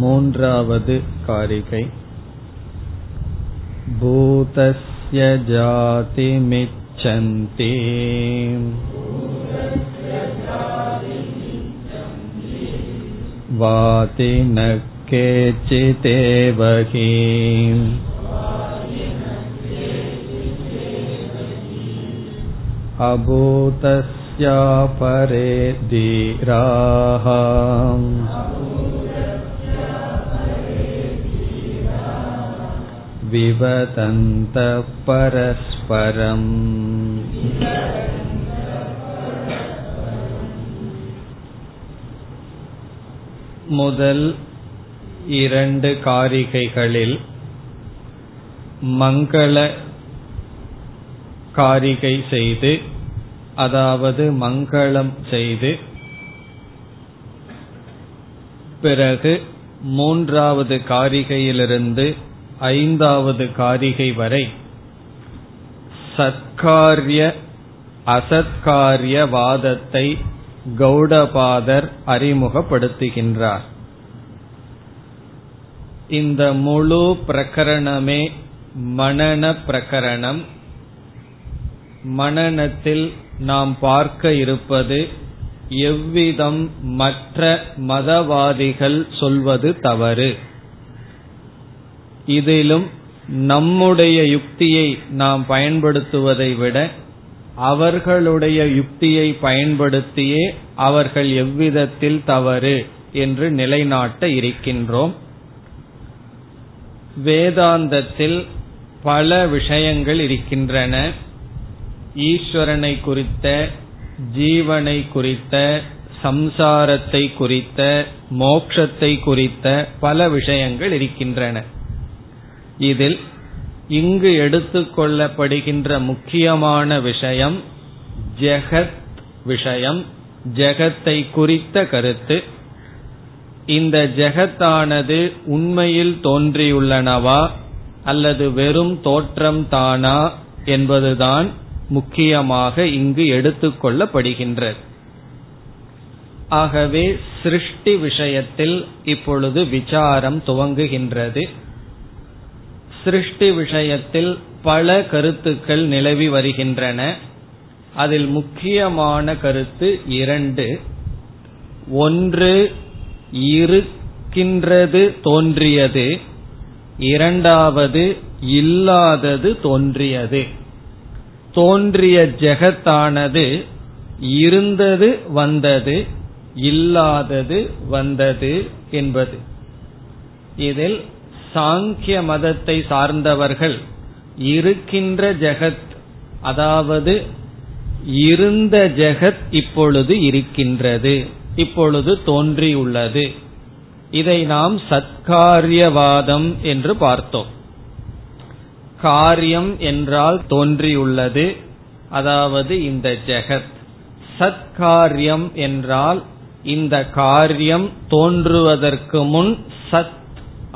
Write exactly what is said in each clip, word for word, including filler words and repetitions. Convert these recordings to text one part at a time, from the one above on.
மூன்றாவது காரிகை பூதஸ்ய ஜாதிமிச்சந்தி வாதின கேச்சிதேவ ஹி அபூதஸ்யா பரே தீராஹ விவதந்த பரஸ்பரம். முதல் இரண்டு காரிகைகளில் மங்கள காரிகை செய்து, அதாவது மங்களம் செய்து, பிறகு மூன்றாவது காரிகையிலிருந்து ஐந்தாவது காரிகை வரை சத்காரிய அசத்காரியவாதத்தை கௌடபாதர் அறிமுகப்படுத்துகின்றார். இந்த முழு பிரகரணமே மனன பிரகரணம். மனனத்தில் நாம் பார்க்க இருப்பது எவ்விதம் மற்ற மதவாதிகள் சொல்வது தவறு, இதிலும் நம்முடைய யுக்தியை நாம் பயன்படுத்துவதை விட அவர்களுடைய யுக்தியை பயன்படுத்தியே அவர்கள் எவ்விதத்தில் தவறு என்று நிலைநாட்ட இருக்கின்றோம். வேதாந்தத்தில் பல விஷயங்கள் இருக்கின்றன. ஈஸ்வரனை குறித்த, ஜீவனை குறித்த, சம்சாரத்தை குறித்த, மோட்சத்தை குறித்த பல விஷயங்கள் இருக்கின்றன. இதில் இங்கு எடுத்துக்கொள்ளப்படுகின்ற முக்கியமான விஷயம் ஜெகத் விஷயம், ஜெகத்தை குறித்த கருத்து. இந்த ஜெகத்தானது உண்மையில் தோன்றியுள்ளனவா அல்லது வெறும் தோற்றம் தானா என்பதுதான் முக்கியமாக இங்கு எடுத்துக்கொள்ளப்படுகின்றது. ஆகவே சிருஷ்டி விஷயத்தில் இப்பொழுது விசாரம் துவங்குகின்றது. சிருஷ்டி விஷயத்தில் பல கருத்துக்கள் நிலவி வருகின்றன. அதில் முக்கியமான கருத்து இரண்டு. ஒன்று, இருக்கின்றது தோன்றியது. இரண்டாவது, இல்லாதது தோன்றியது. தோன்றிய ஜெகத்தானது இருந்தது வந்தது, இல்லாதது வந்தது என்பது. இதில் சாங்கிய மதத்தை சார்ந்தவர்கள் இருக்கின்ற ஜெகத், அதாவது இருந்த ஜெகத் இப்பொழுது இருக்கின்றது, இப்பொழுது தோன்றியுள்ளது, இதை நாம் சத்காரியவாதம் என்று பார்த்தோம். காரியம் என்றால் தோன்றியுள்ளது, அதாவது இந்த ஜெகத். சத்காரியம் என்றால் இந்த காரியம் தோன்றுவதற்கு முன் சத்,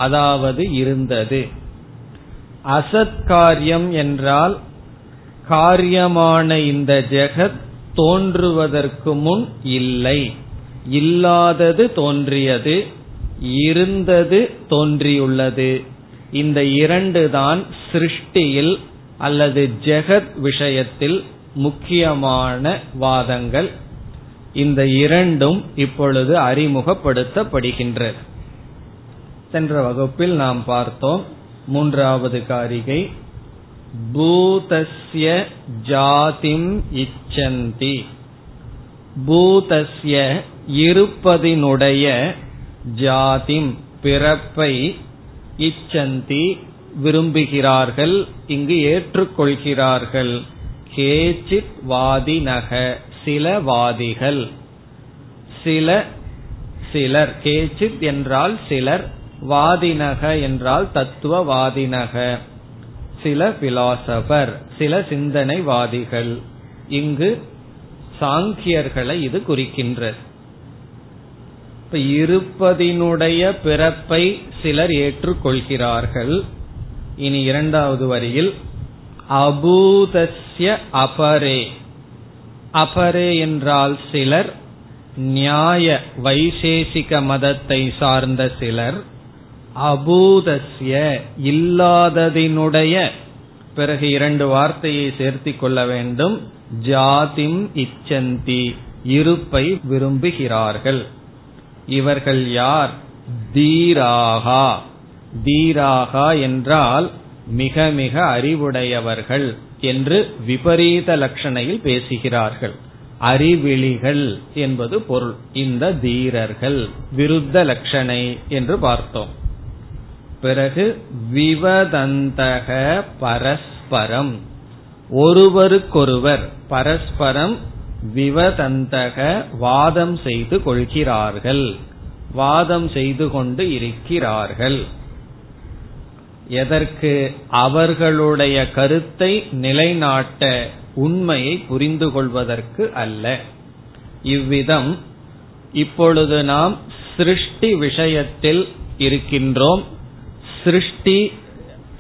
அதாவது இருந்தது. அசத்காரியம் என்றால் காரியமான இந்த ஜெகத் தோன்றுவதற்கு முன் இல்லை, இல்லாதது தோன்றியது, இருந்தது தோன்றியுள்ளது. இந்த இரண்டு தான் சிருஷ்டியில் அல்லது ஜெகத் விஷயத்தில் முக்கியமான வாதங்கள். இந்த இரண்டும் இப்பொழுது அறிமுகப்படுத்தப்படுகின்றது. சென்ற வகுப்பில் நாம் பார்த்தோம் மூன்றாவது காரிகை பூதஸ்ய ஜாதிம் இச்சந்தி. பூதஸ்ய இருப்பதினுடைய ஜாதிம் பிறப்பை இச்சந்தி விரும்புகிறார்கள், இங்கு ஏற்றுக்கொள்கிறார்கள். கேச்சித் வாதிநக சில வாதிகள், சில சிலர், கேச்சித் என்றால் சிலர், வாதினக என்றால் தத்துவவாதினக, சில பிலாசபர், சில சிந்தனைவாதிகள். இங்கு சாங்கியர்களை இது குறிக்கின்றது. இருப்பதினுடைய பிறப்பை சிலர் ஏற்றுக்கொள்கிறார்கள். இனி இரண்டாவது வரியில் அபூதஸ்ய அபரே, அபரே என்றால் சிலர், நியாய வைசேஷிக மதத்தை சார்ந்த சிலர் அபூதஸ்ய இல்லாததினுடைய, பிறகு இரண்டு வார்த்தையை சேர்த்து கொள்ள வேண்டும், ஜாதிம் இச்சந்தி இருப்பை விரும்புகிறார்கள். இவர்கள் யார்? தீராகா. தீராகா என்றால் மிக மிக அறிவுடையவர்கள் என்று விபரீத லட்சணையில் பேசுகிறார்கள். அறிவிழிகள் என்பது பொருள். இந்த தீரர்கள் விருத்த லட்சணை என்று பார்த்தோம். பிறகு விவதந்தக பரஸ்பரம், ஒருவருக்கொருவர் பரஸ்பரம் விவதந்தக வாதம் செய்து கொள்கிறார்கள், வாதம் செய்து கொண்டு இருக்கிறார்கள். எதற்கு? அவர்களுடைய கருத்தை நிலைநாட்ட, உண்மையை புரிந்து கொள்வதற்கு அல்ல. இவ்விதம் இப்பொழுது நாம் சிருஷ்டி விஷயத்தில் இருக்கின்றோம். சிருஷ்டி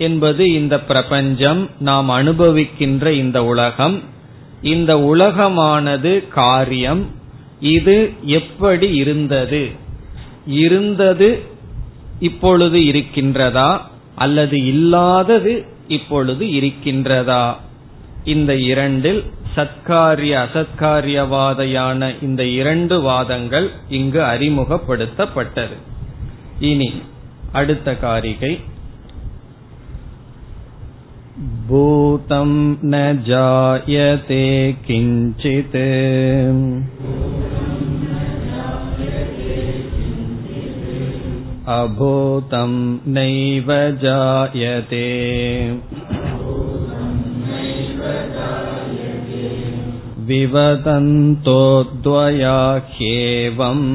என்பது இந்த பிரபஞ்சம், நாம் அனுபவிக்கின்ற இந்த உலகம். இந்த உலகமானது காரியம். இது எப்படி இருந்தது? இருந்தது இப்பொழுது இருக்கின்றதா அல்லது இல்லாதது இப்பொழுது இருக்கின்றதா? இந்த இரண்டில் சத்காரிய அசத்காரியவாதையான இந்த இரண்டு வாதங்கள் இங்கு அறிமுகப்படுத்தப்பட்டது. இனி அடுத்த காரிகை, பூதம் ந ஜாயதே கிஞ்சித் அபூதம் நைவ ஜாயதே. விவதந்தோ த்வயாஹ்யேவம்.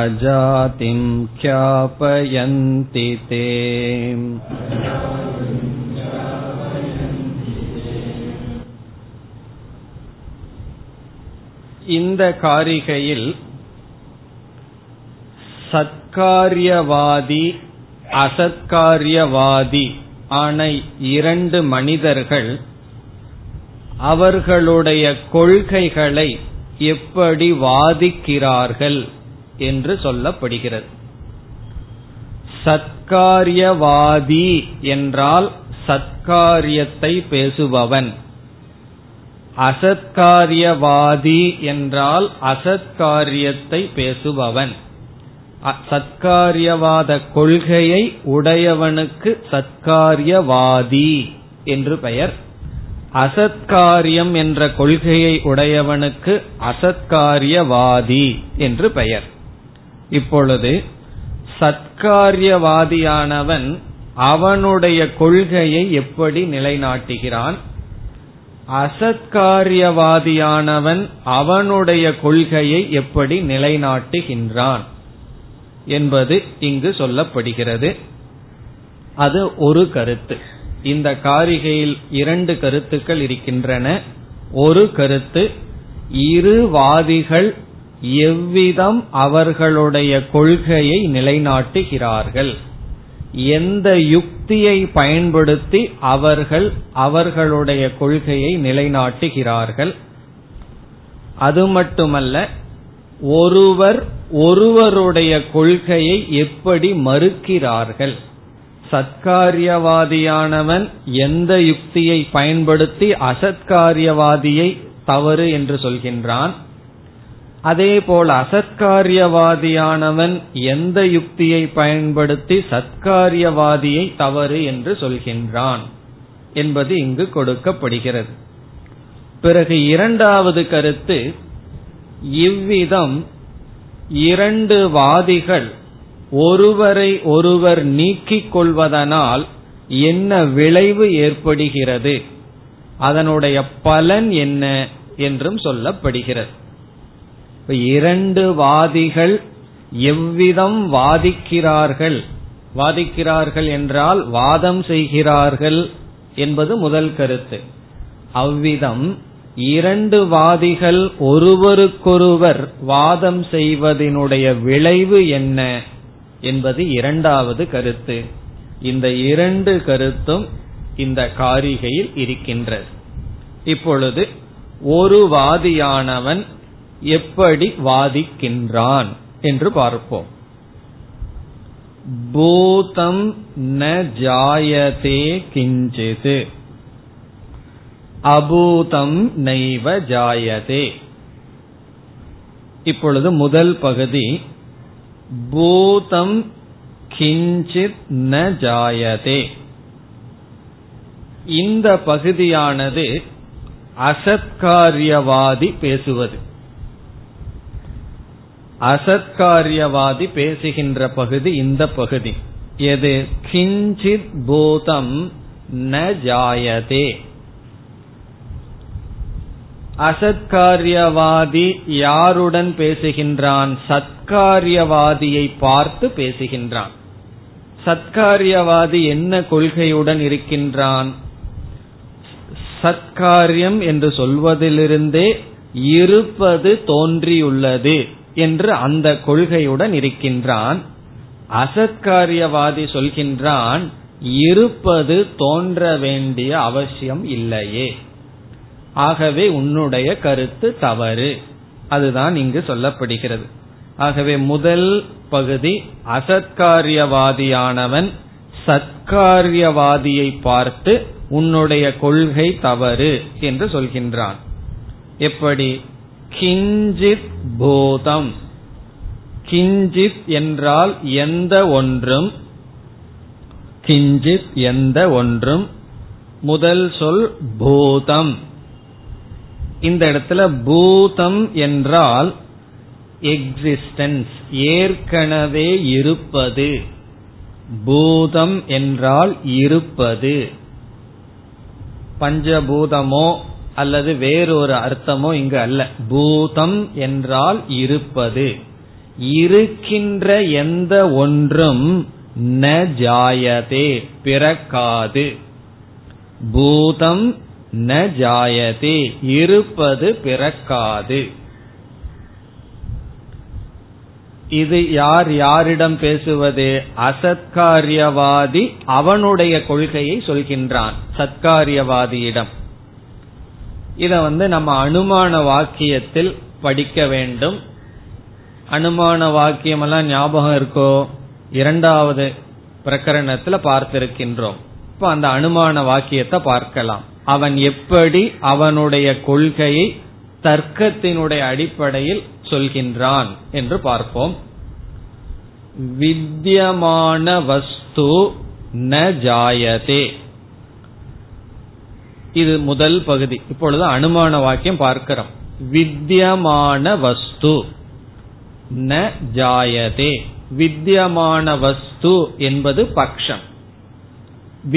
அஜாதிம் க்யாபயந்தி தே. இந்த காரிகையில் சத்காரியவாதி அசத்காரியவாதி ஆன இரண்டு மனிதர்கள் அவர்களுடைய கொள்கைகளை எப்படி வாதிக்கிறார்கள் என்று சொல்லப்படுகிறது. சத்காரியவாதி என்றால் சத்காரியத்தை பேசுபவன், அசத்காரியவாதி என்றால் அசத்காரியத்தை பேசுபவன். சத்காரியவாத கொள்கையை உடையவனுக்கு சத்காரியவாதி என்று பெயர். அசத்காரியம் என்ற கொள்கையை உடையவனுக்கு அசத்காரியவாதி என்று பெயர். இப்பொழுது சத்காரியவாதியானவன் அவனுடைய கொள்கையை எப்படி நிலைநாட்டுகிறான், அசத்காரியவாதியானவன் அவனுடைய கொள்கையை எப்படி நிலைநாட்டுகின்றான் என்பது இங்கு சொல்லப்படுகிறது. அது ஒரு கருத்து. இந்த காரிகையில் இரண்டு கருத்துக்கள் இருக்கின்றன. ஒரு கருத்து, இருவாதிகள் எவ்விதம் அவர்களுடைய கொள்கையை நிலைநாட்டுகிறார்கள், எந்த யுக்தியை பயன்படுத்தி அவர்கள் அவர்களுடைய கொள்கையை நிலைநாட்டுகிறார்கள். அது மட்டுமல்ல, ஒருவர் ஒருவருடைய கொள்கையை எப்படி மறுக்கிறார்கள். சத்காரியவாதியானவன் எந்த யுக்தியை பயன்படுத்தி அசத்காரியவாதியை தவறு என்று சொல்கின்றான், அதேபோல் அசத்காரியவாதியானவன் எந்த யுக்தியை பயன்படுத்தி சத்காரியவாதியை தவறு என்று சொல்கின்றான் என்பது இங்கு கொடுக்கப்படுகிறது. பிறகு இரண்டாவது கருத்து, இவ்விதம் இரண்டு வாதிகள் ஒருவரை ஒருவர் நீக்கிக் கொள்வதனால் என்ன விளைவு ஏற்படுகிறது, அதனுடைய பலன் என்ன என்றும் சொல்லப்படுகிறது. இரண்டு வாதிகள் எவ்விதம் வாதிக்கிறார்கள், வாதிக்கிறார்கள் என்றால் வாதம் செய்கிறார்கள் என்பது முதல் கருத்து. அவ்விதம் இரண்டு வாதிகள் ஒருவருக்கொருவர் வாதம் செய்வதனுடைய விளைவு என்ன என்பது இரண்டாவது கருத்து. இந்த இரண்டு கருத்தும் இந்த காரிகையில் இருக்கின்றது. இப்பொழுது ஒரு வாதியானவன் எப்படி வாதிக்கின்றான் என்று பார்ப்போம். பூதம் ந ஜாயதே கிஞ்சித் அபூதம் நைவ ஜாயதே. இப்பொழுது முதல் பகுதி, பூதம் கிஞ்சித் ந ஜாயதே. இந்த பகுதியானது அசத்காரியவாதி பேசுவது. அசத்காரியவாதி பேசுகின்ற பகுதி இந்த பகுதி. எது? கிஞ்சித் பூதம் ந ஜாயதே. அசத்காரியவாதி யாருடன் பேசுகின்றான்? சத்காரியவாதியை பார்த்து பேசுகின்றான். சத்காரியவாதி என்ன கொள்கையுடன் இருக்கின்றான்? சத்காரியம் என்று சொல்வதிலிருந்தே இருப்பது தோன்றியுள்ளது என்று அந்த கொள்கையுடன் இருக்கின்றான். அசத்காரியவாதி சொல்கின்றான், இருப்பது தோன்ற வேண்டிய அவசியம் இல்லையே, ஆகவே உன்னுடைய கருத்து தவறு. அதுதான் இங்கு சொல்லப்படுகிறது. ஆகவே முதல் பகுதி, அசத்காரியவாதியானவன் சத்காரியவாதியை பார்த்து உன்னுடைய கொள்கை தவறு என்று சொல்கின்றான். எப்படி? கிஞ்சித் பூதம். கிஞ்சித் என்றால் எந்த ஒன்றும். கிஞ்சித் எந்த ஒன்றும். முதல் சொல் பூதம். இந்த இடத்துல பூதம் என்றால் எக்ஸிஸ்டன்ஸ், ஏற்கனவே இருப்பது. பூதம் என்றால் இருப்பது. பஞ்சபூதமோ அல்லது வேறொரு அர்த்தமோ இங்கு அல்ல. பூதம் என்றால் இருப்பது. இருக்கின்ற எந்த ஒன்றும் ந ஜாயதே, பிறக்காது. பூதம் ந ஜாயதே, இருப்பது பிறக்காது. இது யார் யாரிடம் பேசுவது? அசத்காரியவாதி அவனுடைய கொள்கையை சொல்கின்றான் சத்காரியவாதியிடம். இத வந்து நம்ம அனுமான வாக்கியத்தில் படிக்க வேண்டும். அனுமான வாக்கியம் எல்லாம் ஞாபகம் இருக்கோ? இரண்டாவது பிரகரணத்துல பார்த்திருக்கின்றோம். இப்ப அந்த அனுமான வாக்கியத்தை பார்க்கலாம். அவன் எப்படி அவனுடைய கொள்கையை தர்க்கத்தினுடைய அடிப்படையில் சொல்கின்றான் என்று பார்ப்போம். வித்யமான வஸ்து ந ஜாயதே. இது முதல் பகுதி. இப்பொழுது அனுமான வாக்கியம் பார்க்கிறோம். வித்யமான வஸ்து ந ஜாயதே. வித்யமான வஸ்து என்பது பக்ஷம்.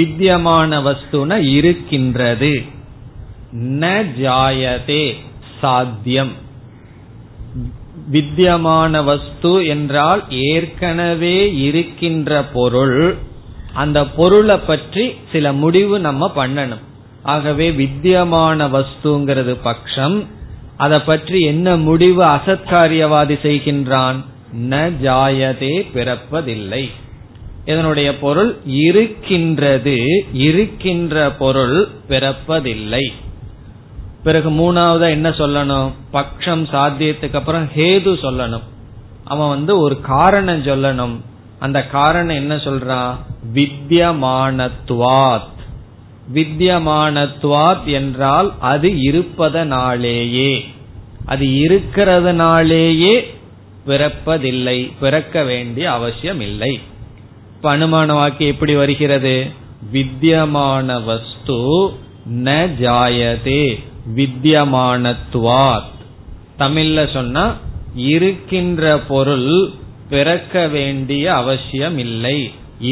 வித்யமான வஸ்துனா இருக்கின்றது. ந ஜாயதே சாத்தியம். வித்யமான வஸ்து என்றால் ஏற்கனவே இருக்கின்ற பொருள். அந்த பொருளை பற்றி சில முடிவு நம்ம பண்ணணும். ஆகவே வித்யமான வஸ்துங்கிறது பக்ஷம். அதை பற்றி என்ன முடிவு அசத்காரியவாதி செய்கின்றான்? ந ஜாயதே, பிறப்பதில்லை. இதனுடைய பொருள் இருக்கின்றது, இருக்கின்ற பொருள் பிறப்பதில்லை. பிறகு மூணாவதா என்ன சொல்லணும்? பக்ஷம் சாத்தியத்துக்கு அப்புறம் ஹேது சொல்லணும். அவன் வந்து ஒரு காரணம் சொல்லணும். அந்த காரணம் என்ன சொல்றான்? வித்யமானத்வாத். வித்யமானத்வாத் என்றால் அது இருப்பதனாலேயே, அது இருக்கிறதுனாலேயே பிறப்பதில்லை, பிறக்க வேண்டிய அவசியம் இல்லை. இப்ப அனுமான வாக்கியம் எப்படி வருகிறது? வித்யமான வஸ்து ந ஜாயதே வித்யமானத்வாத். தமிழ்ல சொன்னா இருக்கின்ற பொருள் பிறக்க வேண்டிய அவசியம் இல்லை,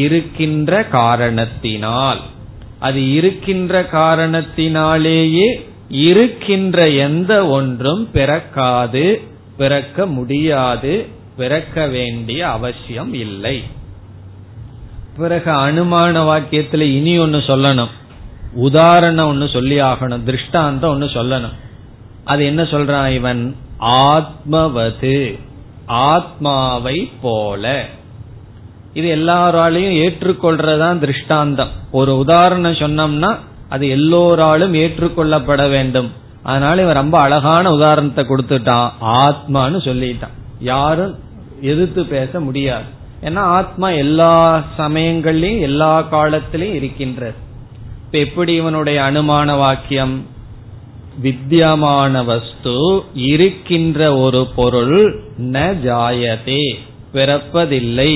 இருக்கின்ற காரணத்தினால். அது இருக்கின்ற காரணத்தினாலேயே இருக்கின்ற எந்த ஒன்றும் பிறக்காது, பிறக்க முடியாது, பிறக்க வேண்டிய அவசியம் இல்லை. பிறகு அனுமான வாக்கியத்துல இனி ஒன்னு சொல்லணும், உதாரணம் ஒன்னு சொல்லி ஆகணும், திருஷ்டாந்தம் ஒன்னு சொல்லணும். அது என்ன சொல்றான் இவன்? ஆத்மவது, ஆத்மாவை போல. இது எல்லாராலையும் ஏற்றுக்கொள்றதான் திருஷ்டாந்தம். ஒரு உதாரணம் சொன்னோம்னா அது எல்லோராலும் ஏற்றுக்கொள்ளப்பட வேண்டும். அதனால இவன் ரொம்ப அழகான உதாரணத்தை கொடுத்துட்டான், ஆத்மான்னு சொல்லிட்டான். யாரும் எதிர்த்து பேச முடியாது, ஏன்னா ஆத்மா எல்லா சமயங்கள்லயும் எல்லா காலத்திலயும் இருக்கின்றது. இப்ப எப்படி இவனுடைய அனுமான வாக்கியம், வித்யமான வஸ்து இருக்கின்ற ஒரு பொருள் ந ஜாயதே பிறப்பதில்லை,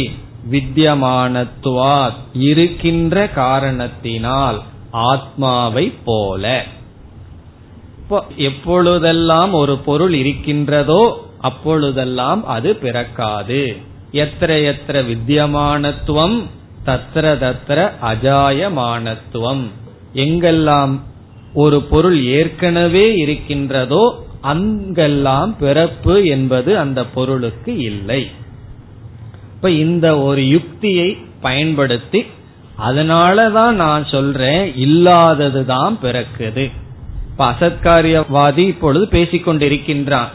வித்யமானத்துவாத் இருக்கின்ற காரணத்தினால் ஆத்மாவை போல. எப்பொழுதெல்லாம் ஒரு பொருள் இருக்கின்றதோ அப்பொழுதெல்லாம் அது பிறக்காது. எத்திர எத்திர வித்யமானத்துவம் தத்திர தத்திர அஜாயமானத்துவம், எங்கெல்லாம் ஒரு பொருள் ஏற்கனவே இருக்கின்றதோ அங்கெல்லாம் பிறப்பு என்பது அந்த பொருளுக்கு இல்லை. இப்ப இந்த ஒரு யுக்தியை பயன்படுத்தி, அதனாலதான் நான் சொல்றேன் இல்லாததுதான் பிறக்குது. இப்ப அசத்காரியவாதி இப்பொழுது பேசிக்கொண்டிருக்கின்றான்,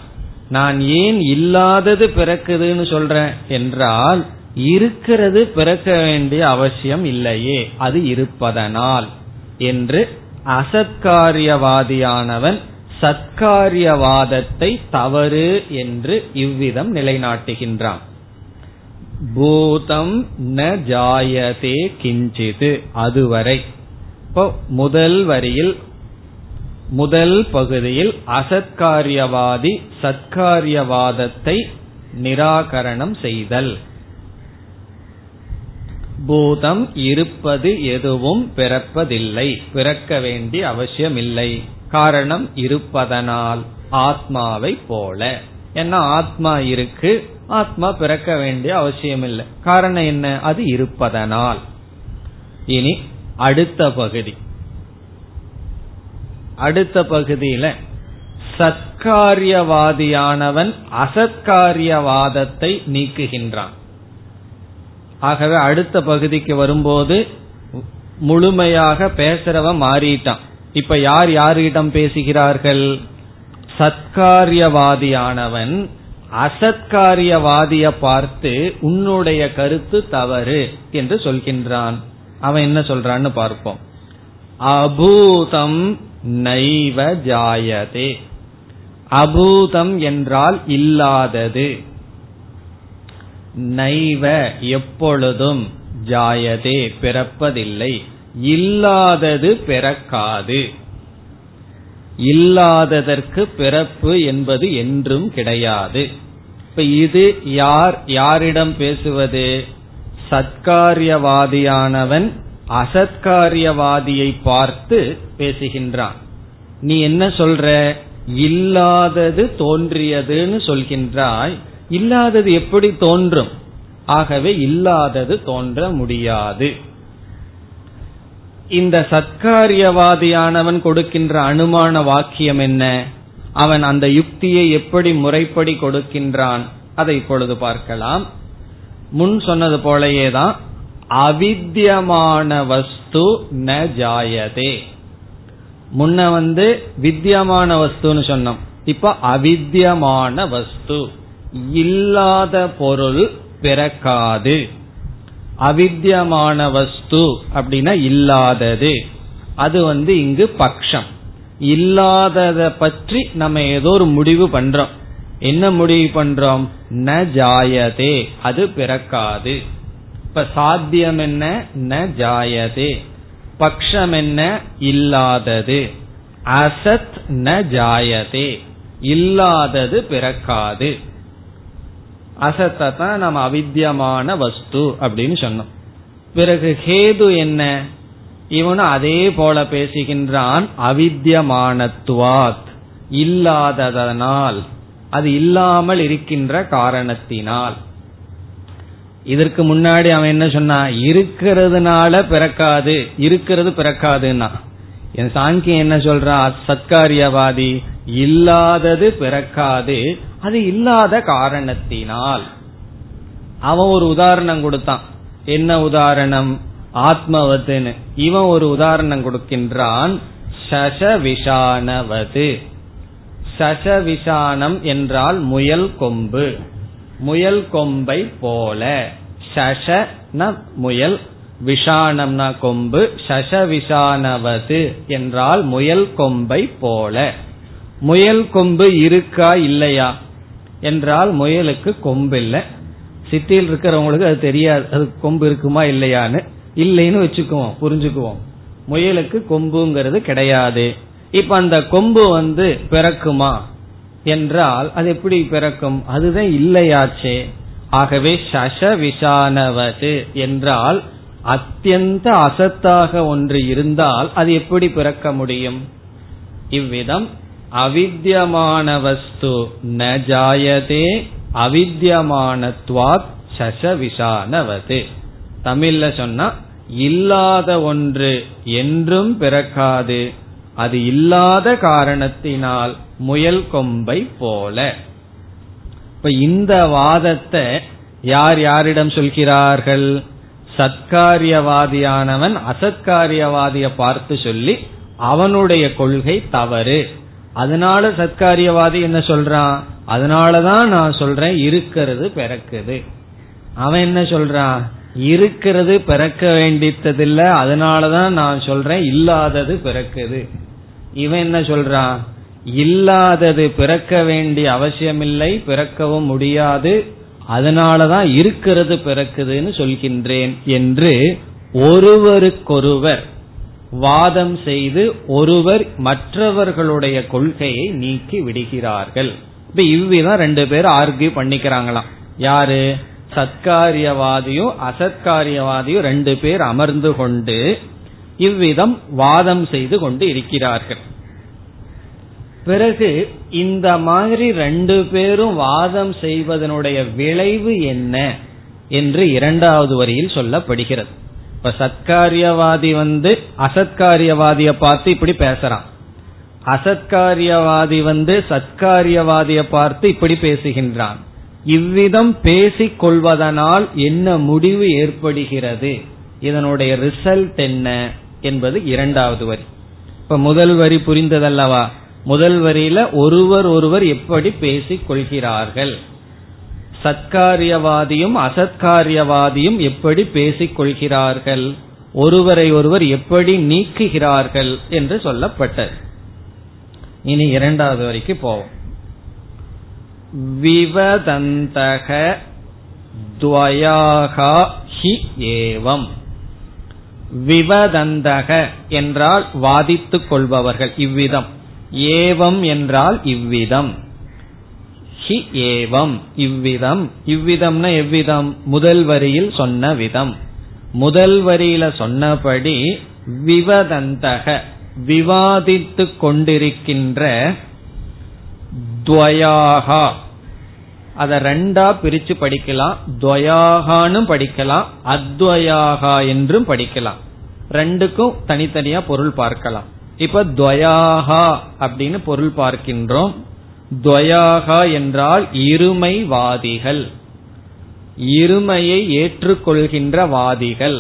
நான் ஏன் இல்லாதது பிறக்குதுன்னு சொல்றேன் என்றால் இருக்கிறது பிறக்க வேண்டிய அவசியம் இல்லையே, அது இருப்பதனால் என்று அசத்காரியவாதியானவன் சத்காரியவாதத்தை தவறு என்று இவ்விதம் நிலைநாட்டுகின்றான். பூதம் ந ஜாயதே கிஞ்சித், அதுவரை. இப்போ முதல் வரியில் முதல் பகுதியில் அசத்காரியவாதி சத்காரியவாதத்தை நிராகரணம் செய்தல். பூதம் இருப்பது எதுவும் பிறப்பதில்லை, பிறக்க வேண்டிய அவசியமில்லை, காரணம் இருப்பதனால் ஆத்மாவை போல. ஏன்னா ஆத்மா இருக்கு, ஆத்மா பிறக்க வேண்டிய அவசியமில்லை, காரணம் என்ன, அது இருப்பதனால். இனி அடுத்த பகுதி, அடுத்த பகுதியில சத்காரியவாதியானவன் அசத்காரியவாதத்தை நீக்குகின்றான். ஆகவே அடுத்த பகுதிக்கு வரும்போது முழுமையாக பேசுறவன் மாறிட்டான். இப்ப யார் யாரிடம் பேசுகிறார்கள், சத்காரியவாதியானவன் அசத்காரியவாதியை பார்த்து உன்னுடைய கருத்து தவறு என்று சொல்கின்றான். அவன் என்ன சொல்றான்னு பார்ப்போம். அபூதம் நைவ ஜாயதே, அபூதம் என்றால் இல்லாதது, நைவ எப்பொழுதும், ஜாயதே பிறப்பதில்லை, இல்லாதது பிறக்காது, இல்லாததற்கு பிறப்பு என்பது என்றும் கிடையாது. இப்ப இது யார் யாரிடம் பேசுவது, சத்காரியவாதியானவன் அசத்காரியவாதியை பார்த்து பேசுகின்றான். நீ என்ன சொல்ற, இல்லாதது தோன்றியதுன்னு சொல்கின்றாய், இல்லாதது எப்படி தோன்றும், ஆகவே இல்லாதது தோன்ற முடியாது. இந்த சத்காரியவாதியானவன் கொடுக்கின்ற அனுமான வாக்கியம் என்ன, அவன் அந்த யுக்தியை எப்படி முறைப்படி கொடுக்கின்றான், அதை இப்பொழுது பார்க்கலாம். முன் சொன்னது போலயேதான், அவித்யமான வஸ்து ந ஜாயதே. முன்ன வந்து வித்யமான வஸ்துன்னு சொன்னோம், இப்ப அவித்யமான வஸ்து, இல்லாத பொருள் பிறக்காது. அவித்யமான வஸ்து அப்படின்னா இல்லாதது, அது வந்து இங்கு பக்ஷம். இல்லாதத பற்றி நம்ம ஏதோ ஒரு முடிவு பண்றோம், என்ன முடிவு பண்றோம், ந ஜாயதே அது பிறக்காது. இப்ப சாத்தியம் என்ன, ந ஜாயதே, பக்ஷம் என்ன, இல்லாதது, அசத் ந ஜாயதே இல்லாதது பிறக்காது. அசத்தை தான் நம்ம அவித்தியமான வஸ்து அப்படின்னு சொன்னோம். பிறகு ஹேது என்ன, இவனும் அதே போல பேசுகின்றான், அவித்தியமானத்துவாத் இல்லாததனால், அது இல்லாமல் இருக்கின்ற காரணத்தினால். இதற்கு முன்னாடி அவன் என்ன சொன்னா, இருக்கிறதுனால பிறக்காது, இருக்கிறது பிறக்காதுன்னா. என் சாங்கியம் என்ன சொல்றான், சத்காரியவாதி இல்லாதது பிறக்காது, அது இல்லாத காரணத்தினால். அவன் ஒரு உதாரணம் கொடுத்தான், என்ன உதாரணம், ஆத்மவத்துன்னு. இவன் ஒரு உதாரணம் கொடுக்கின்றான், சசவிஷானவது. சசவிஷானம் என்றால் முயல் கொம்பு, முயல் கொம்பை போல. சச ந முயல், விஷானம்னா கொம்பு, சஷ விஷானவது என்றால் முயல் கொம்பை போல. முயல் கொம்பு இருக்கா இல்லையா என்றால் முயலுக்கு கொம்பு இல்லை. சிட்டியில் இருக்கிறவங்களுக்கு அது தெரியாது, அது கொம்பு இருக்குமா இல்லையான்னு. இல்லைன்னு வச்சுக்குவோம், புரிஞ்சுக்குவோம். முயலுக்கு கொம்புங்கிறது கிடையாது. இப்ப அந்த கொம்பு வந்து பிறக்குமா என்றால் அது எப்படி பிறக்கும், அதுதான் இல்லையாச்சே. ஆகவே சஷ விஷானவது என்றால் அத்தியந்த அசத்தாக ஒன்று இருந்தால் அது எப்படி பிறக்க முடியும். இவ்விதம் அவித்யமான வஸ்து ந ஜாயதே அவித்யமானத்வாத் சஷ விஷானவது. தமிழ்ல சொன்னா இல்லாத ஒன்று என்றும் பிறக்காது, அது இல்லாத காரணத்தினால் முயல் கொம்பை போல. இப்ப இந்த வாதத்தை யார் யாரிடம் சொல்கிறார்கள், சத்காரியவாதியானவன் அசத்காரியவாதியை பார்த்து சொல்லி அவனுடைய கொள்கை தவறு. அதனால சத்காரியவாதி என்ன சொல்றான், அதனாலதான் நான் சொல்றேன் இருக்கிறது பிறக்குது. அவன் என்ன சொல்றான், இருக்கிறது பிறக்க வேண்டியதில்ல, அதனாலதான் நான் சொல்றேன் இல்லாதது பிறக்குது. இவன் என்ன சொல்றான், இல்லாதது பிறக்க வேண்டிய அவசியமில்லை, பிறக்கவும் முடியாது, அதனாலதான் இருக்கிறது பிறக்குதுன்னு சொல்கின்றேன் என்று ஒருவருக்கொருவர் வாதம் செய்து ஒருவர் மற்றவர்களுடைய கொள்கையை நீக்கி விடுகிறார்கள். இப்ப இவ்விதான் ரெண்டு பேரும் ஆர்கியூ பண்ணிக்கிறாங்களாம். யாரு, சத்காரியவாதியும் அசத்காரியவாதியும் ரெண்டு பேர் அமர்ந்து கொண்டு இவ்விதம் வாதம் செய்து கொண்டு இருக்கிறார்கள். பிறகு இந்த மாதிரி ரெண்டு பேரும் வாதம் செய்வதனுடைய விளைவு என்ன என்று இரண்டாவது வரியில் சொல்லப்படுகிறது. இப்ப சத்காரியவாதி வந்து அசத்காரியவாதியை பார்த்து இப்படி பேசுறான், அசத்காரியவாதி வந்து சத்காரியவாதியை பார்த்து இப்படி பேசுகின்றான். இவ்விதம் பேசிக் கொள்வதனால் என்ன முடிவு ஏற்படுகிறது, இதனுடைய ரிசல்ட் என்ன என்பது இரண்டாவது வரி. இப்ப முதல் வரி புரிந்ததல்லவா. முதல் வரியில ஒருவர் ஒருவர் எப்படி பேசிக் கொள்கிறார்கள், சத்காரியவாதியும் அசத்காரியவாதியும் எப்படி பேசிக் கொள்கிறார்கள், ஒருவரை ஒருவர் எப்படி நீக்குகிறார்கள் என்று சொல்லப்பட்டது. இனி இரண்டாவது வரிக்கு போவோம். விவதந்தக த்வயாஹா ஹி ஏவம். விவதந்தக என்றால் வாதித்துக் கொள்பவர்கள் இவ்விதம், ஏவம் என்றால் இவ்விதம், ஹி ஏவம் இவ்விதம். இவ்விதம்னா எவ்விதம், முதல் வரியில் சொன்ன விதம். முதல் வரியில சொன்னபடி விவதந்தக விவாதித்துக் கொண்டிருக்கின்ற, துவயாஹா அத ரெண்டா பிரிச்சு படிக்கலாம். துவயாகான்னு படிக்கலாம், அத்வயாகா என்றும் படிக்கலாம். ரெண்டுக்கும் தனித்தனியா பொருள் பார்க்கலாம். இப்ப துவயாஹா அப்படின்னு பொருள் பார்க்கின்றோம். துவயாஹா என்றால் இருமைவாதிகள், இருமையை ஏற்றுக்கொள்கின்ற வாதிகள்.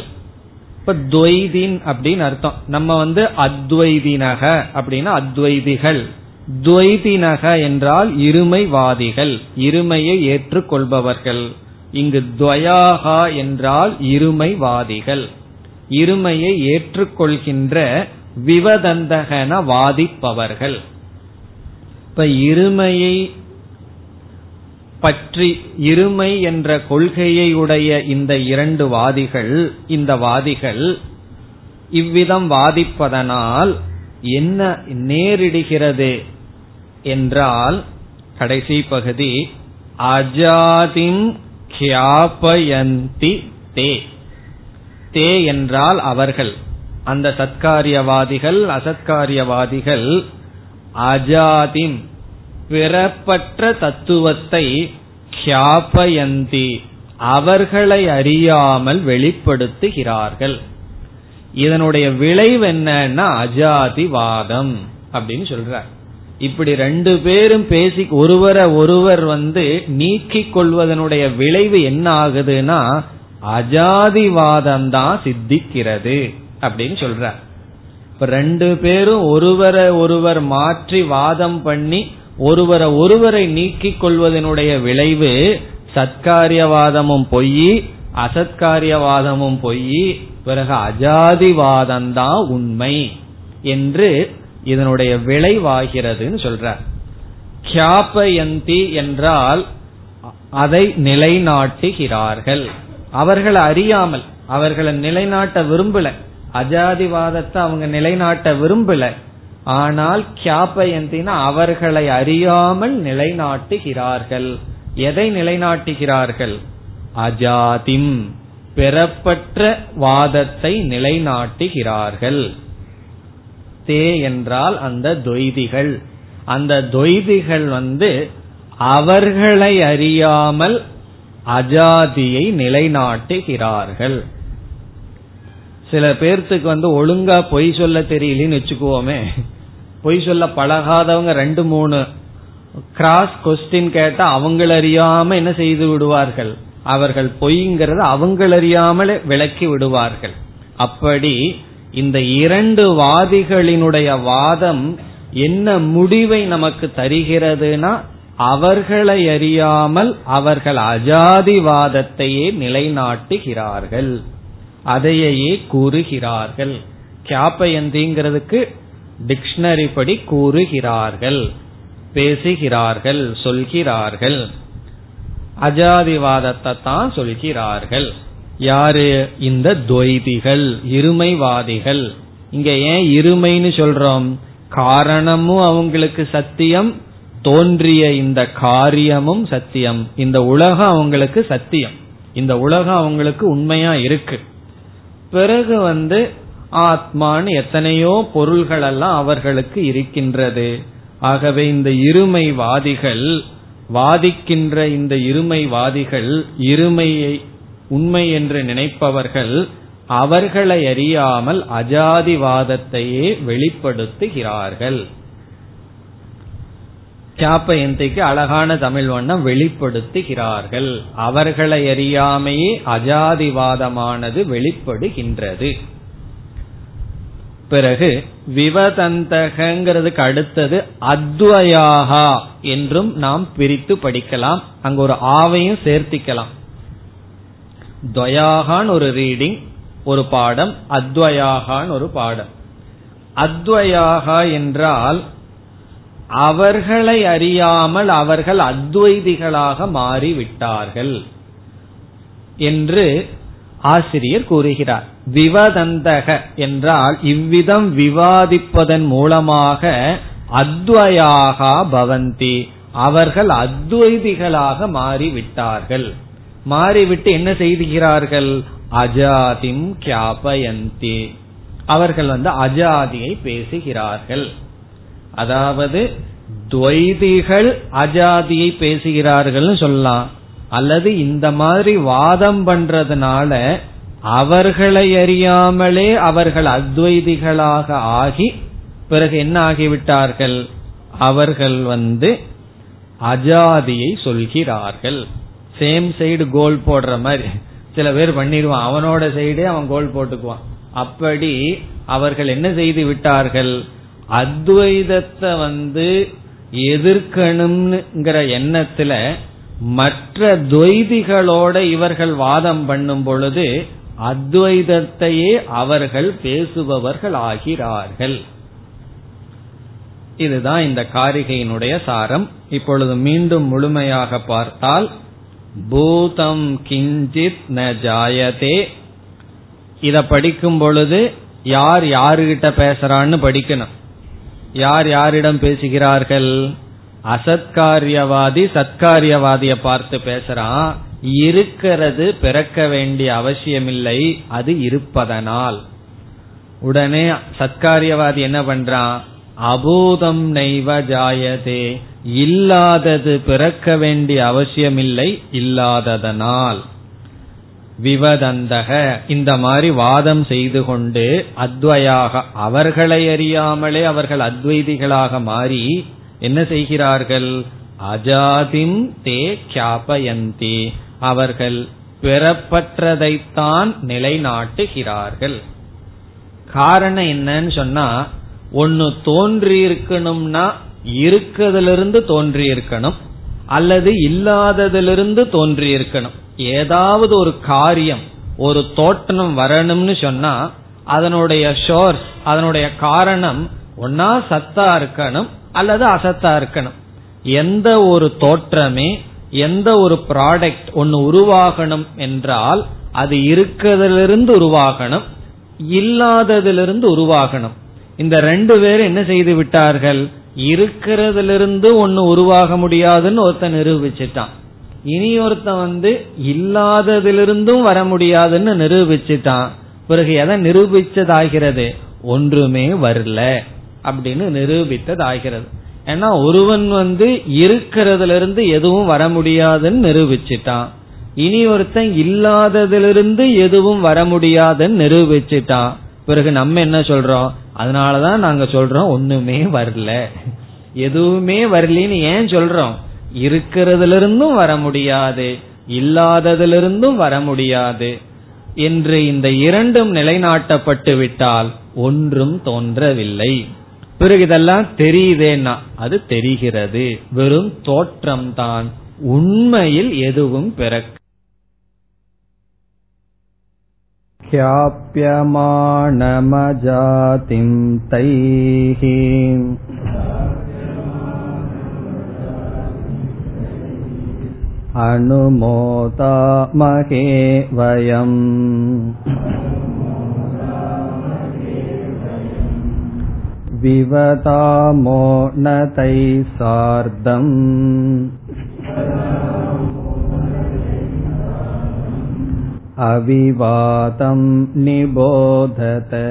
இப்ப துவைதீன் அப்படின்னு அர்த்தம். நம்ம வந்து அத்வைதினக அப்படின்னா அத்வைதிகள், துவைதினக என்றால் இருமைவாதிகள், இருமையை ஏற்றுக்கொள்பவர்கள். இங்கு துவயாஹா என்றால் இருமைவாதிகள், இருமையை ஏற்றுக்கொள்கின்ற விவதந்தகன வாதிப்பவர்கள். இப்ப இருமையை பற்றி, இருமை என்ற கொள்கையை உடைய இந்த இரண்டு வாதிகள், இந்த வாதிகள் இவ்விதம் வாதிப்பதனால் என்ன நேரிடுகிறது என்றால், கடைசி பகுதி அஜாதிம் க்யாபயந்தி தே. தே என்றால் அவர்கள், அந்த சத்காரியவாதிகள் அசத்காரியவாதிகள் அஜாதிம் பிறப்பற்ற தத்துவத்தை க்யாபயந்தி அவர்களை அறியாமல் வெளிப்படுத்துகிறார்கள். இதனுடைய விளைவு என்னன்னா அஜாதிவாதம் அப்படின்னு சொல்றார். இப்படி ரெண்டு பேரும் பேசி ஒருவரை ஒருவர் வந்து நீக்கிக் கொள்வதனுடைய விளைவு என்ன ஆகுதுன்னா அஜாதிவாதம் தான் சித்திக்கிறது அப்படின்னு சொல்றார். இப்ப ரெண்டு பேரும் ஒருவரை ஒருவர் மாற்றி வாதம் பண்ணி ஒருவரை ஒருவரை நீக்கிக் கொள்வதனுடைய விளைவு சத்காரியவாதமும் பொய், அசத்காரியவாதமும் போய் பிறகு அஜாதிவாதம்தான் உண்மை என்று இதனுடைய விளைவாகிறதுன்னு சொல்றார். க்யாபயந்தி என்றால் அதை நிலைநாட்டுகிறார்கள், அவர்கள் அறியாமல் அவர்களை நிலைநாட்ட விரும்பல, அஜாதிவாதத்தை அவங்க நிலைநாட்ட விரும்பல, ஆனால் க்யாபயந்தினா அவர்களை அறியாமல் நிலைநாட்டுகிறார்கள். எதை நிலைநாட்டுகிறார்கள்? அஜாதிம், பெறப்பட்ட வாதத்தை நிலைநாட்டுகிறார்கள். தே என்றால் அந்த துவைதிகள், அந்த துவைதிகள் வந்து அவர்களை அறியாமல் அஜாதியை நிலைநாட்டுகிறார்கள். சில பேர்த்துக்கு வந்து ஒழுங்கா பொய் சொல்ல தெரியலன்னு வச்சுக்குவோமே, பொய் சொல்ல பழகாதவங்க ரெண்டு மூணு கிராஸ் கொஸ்டின் கேட்டா அவங்கள அறியாம என்ன செய்து விடுவார்கள், அவர்கள் பொய்ங்கிறத அவங்களறியாமல் விளக்கி விடுவார்கள். அப்படி இந்த இரண்டு வாதிகளினுடைய வாதம் என்ன முடிவை நமக்கு தருகிறதுனா, அவர்களை அறியாமல் அவர்கள் அஜாதிவாதத்தையே நிலைநாட்டுகிறார்கள், அதையே கூறுகிறார்கள். க்யாபயந்திங்கிறதுக்கு டிக்ஷனரி படி கூறுகிறார்கள், பேசுகிறார்கள், சொல்கிறார்கள். அஜாதிவாதத்தை தான் சொல்கிறார்கள். யாரு? இந்த துவைதிகள், இருமைவாதிகள். இங்க ஏன் இருமைன்னு சொல்றோம்? காரணமும் அவங்களுக்கு சத்தியம், தோன்றிய இந்த காரியமும் சத்தியம், இந்த உலகம் அவங்களுக்கு சத்தியம், இந்த உலகம் அவங்களுக்கு உண்மையா இருக்கு. பிறகு வந்து ஆத்மான்னு எத்தனையோ பொருள்கள் எல்லாம் அவர்களுக்கு இருக்கின்றது. ஆகவே இந்த இருமைவாதிகள் வாதிக்கின்ற இந்த இருமைவாதிகள், இருமையை உண்மை என்று நினைப்பவர்கள் அவர்களை அறியாமல் அஜாதிவாதத்தையே வெளிப்படுத்துகிறார்கள். க்யாபயந்திக்கு அழகான தமிழ் வண்ணம் வெளிப்படுத்துகிறார்கள். அவர்களை அறியாமையே அஜாதிவாதமானது வெளிப்படுகின்றது. பிறகு விவதந்தகங்கிறதுக்கு அடுத்தது அத்வயாகா என்றும் நாம் பிரித்து படிக்கலாம். அங்க ஒரு ஆவையும் சேர்த்திக்கலாம். துவயாகான் ஒரு ரீடிங், ஒரு பாடம், அத்வயாகான் ஒரு பாடம். அத்வயாகா என்றால் அவர்களை அறியாமல் அவர்கள் அத்வைதிகளாக மாறிவிட்டார்கள் என்று ஆசிரியர் கூறுகிறார். விவதந்தக என்றால் இவ்விதம் விவாதிப்பதன் மூலமாக அத்வயாகா பவந்தி, அவர்கள் அத்வைதிகளாக மாறிவிட்டார்கள். மாறிவிட்டு என்ன செய்கிறார்கள்? அஜாதிம் க்யாபயந்தி, அவர்கள் வந்து அஜாதியை பேசுகிறார்கள். அதாவது துவைதிகள் அஜாதியை பேசுகிறார்கள் சொல்லலாம், அல்லது இந்த மாதிரி வாதம் பண்றதுனால அவர்களை அறியாமலே அவர்கள் அத்வைதிகளாக ஆகி பிறகு என்ன ஆகிவிட்டார்கள்? அவர்கள் வந்து அஜாதியை சொல்கிறார்கள். சேம் சைடு கோல் போடுற மாதிரி சில பேர் பண்ணிடுவான், அவனோட சைடு அவன் கோல் போட்டுக்குவான். அப்படி அவர்கள் என்ன செய்து விட்டார்கள்? அத்வைதத்தை வந்து எதிர்க்கணும்ங்கிற எண்ணத்துல மற்ற துவைதிகளோட இவர்கள் வாதம் பண்ணும் பொழுது அத்வைதத்தையே அவர்கள் பேசுபவர்கள் ஆகிறார்கள். இதுதான் இந்த காரிகையினுடைய சாரம். இப்பொழுது மீண்டும் முழுமையாக பார்த்தால், பூதம் கிஞ்சித் ந ஜாயதே, இத படிக்கும் பொழுது யார் யாருகிட்ட பேசுறான்னு படிக்கணும். யார் யாரிடம் பேசுகிறார்கள்? அசத்காரியவாதி சத்காரியவாதிய பார்த்து பேசுறான். இருக்கிறது பிறக்க வேண்டிய அவசியமில்லை, அது இருப்பதனால். உடனே சத்காரியவாதி என்ன பண்றான்? அபூதம் நைவ ஜாயதே, இல்லாதது பிறக்க வேண்டிய அவசியமில்லை, இல்லாததனால். விவதந்தக, இந்த மாதிரி வாதம் செய்து கொண்டு அத்வயாக, அவர்களை அறியாமலே அவர்கள் அத்வைதிகளாக மாறி என்ன செய்கிறார்கள்? அஜாதிம் தே க்யாபயந்தி, அவர்கள் பெறப்பற்றதைத்தான் நிலைநாட்டுகிறார்கள். காரணம் என்னன்னு சொன்னா, ஒன்னு தோன்றி இருக்கணும்னா இருக்கிறதுல இருந்து தோன்றி இருக்கணும், அல்லது இல்லாததிலிருந்து தோன்றியிருக்கணும். ஏதாவது ஒரு காரியம் ஒரு தோற்றம் வரணும்னு சொன்னா அதனுடைய சோர்ஸ் அதனுடைய காரணம் ஒன்னா சத்தா இருக்கணும் அல்லது அசத்தா இருக்கணும். எந்த ஒரு தோற்றமே எந்த ஒரு ப்ராடக்ட் ஒன்னு உருவாகணும் என்றால் அது இருக்கிறதிலிருந்து உருவாகணும் இல்லாததிலிருந்து உருவாகணும். இந்த ரெண்டு பேரும் என்ன செய்து விட்டார்கள், இருக்கிறதிலிருந்து ஒன்னு உருவாக முடியாதுன்னு ஒருத்தன் நிரூபிச்சுட்டான், இனி ஒருத்தன் வந்து இல்லாததிலிருந்தும் வர முடியாதுன்னு நிரூபிச்சுட்டான். பிறகு எதை நிரூபிச்சதாகிறது, ஒன்றுமே வரல அப்படின்னு நிரூபித்ததாகிறது. ஏன்னா ஒருவன் வந்து இருக்கிறதிலிருந்து எதுவும் வர முடியாதுன்னு நிரூபிச்சுட்டான், இனி ஒருத்தன் இல்லாததிலிருந்து எதுவும் வர முடியாதுன்னு நிரூபிச்சுட்டான். பிறகு நம்ம என்ன சொல்றோம், அதனாலதான் நாங்க சொல்றோம் ஒண்ணுமே வரல. எதுவுமே வரலன்னு ஏன் சொல்றோம், இருக்கிறதிலிருந்தும் வர முடியாது இல்லாததிலிருந்தும் வர முடியாது என்று இந்த இரண்டும் நிலைநாட்டப்பட்டு விட்டால் ஒன்றும் தோன்றவில்லை. பிறகு இதெல்லாம் தெரியுதேன்னா அது தெரிகிறது, வெறும் தோற்றம் தான், உண்மையில் எதுவும் பிறக்க க்யாப்யமானமஜாதிம் தைஹி அனுமோதாமஹே வயம் விவதாமோ ந தை சார்தம் அவிவாதம் நிபோததே.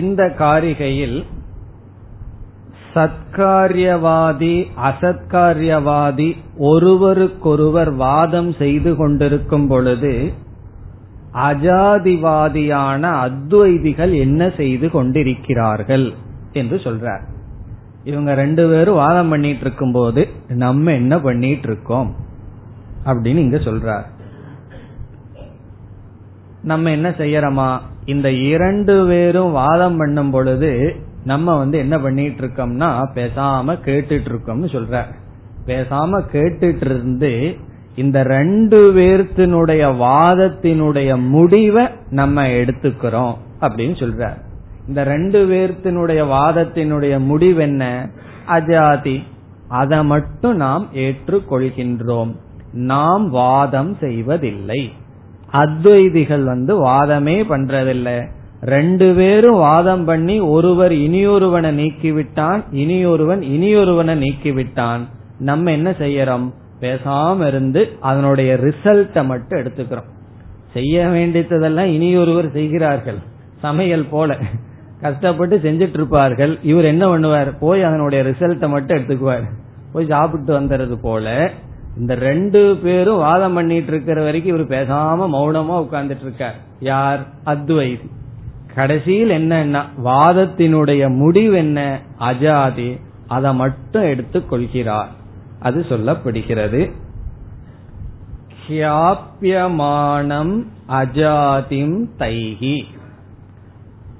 இந்த காரிகையில் சத்காரியவாதி அசத்காரியவாதி ஒருவருக்கொருவர் வாதம் செய்து கொண்டிருக்கும் பொழுது அஜாதிவாதியான அத்வைதிகள் என்ன செய்து கொண்டிருக்கிறார்கள் என்று சொல்றார். இவங்க ரெண்டு பேரும் வாதம் பண்ணிட்டு இருக்கும் போது நம்ம என்ன பண்ணிட்டு இருக்கோம் அப்படின்னு இங்க சொல்றார். நம்ம என்ன செய்யறோமா, இந்த இரண்டு பேரும் வாதம் பண்ணும் பொழுது நம்ம வந்து என்ன பண்ணிட்டு இருக்கோம்னா பேசாம கேட்டுட்டு இருக்கோம்னு சொல்ற. பேசாம கேட்டுட்டு இருந்து இந்த ரெண்டு பேர்த்தினுடைய வாதத்தினுடைய முடிவை நம்ம எடுத்துக்கிறோம் அப்படின்னு சொல்ற. இந்த ரெண்டு பேர்த்தினுடைய வாதத்தினுடைய முடிவு என்ன, அஜாதி, அதை மட்டும் நாம் ஏற்றுக்கொள்கின்றோம், நாம் வாதம் செய்வதில்லை. அத்வைதிகள் வந்து வாதமே பண்றதில்லை. ரெண்டு பேரும் வாதம் பண்ணி ஒருவர் இனியொருவனை நீக்கிவிட்டான் இனியொருவன் இனியொருவனை நீக்கிவிட்டான், நம்ம என்ன செய்யறோம், பேசாம இருந்து அதனுடைய ரிசல்ட்ட மட்டும் எடுத்துக்கிறோம். செய்ய வேண்டியதெல்லாம் இனியொருவர் செய்கிறார்கள், சமையல் போல கஷ்டப்பட்டு செஞ்சிட்டு இருப்பார்கள், இவர் என்ன பண்ணுவார், போய் அதனுடைய ரிசல்ட்ட மட்டும் எடுத்துக்குவார், போய் சாப்பிட்டு வந்துறது போல. இந்த ரெண்டு பேரும் வாதம் பண்ணிட்டு இருக்கிற வரைக்கும் இவர் பேசாம மௌனமா உட்கார்ந்துட்டு இருக்கார். யார், அத்வைதி. கடைசியில் என்னன்னா வாதத்தினுடைய முடிவு என்ன, அஜாதி, அதை மட்டும் எடுத்துக் கொள்கிறார். அது சொல்லப்படுகிறது க்யாப்யமானம் அஜாதிம் தைஹி.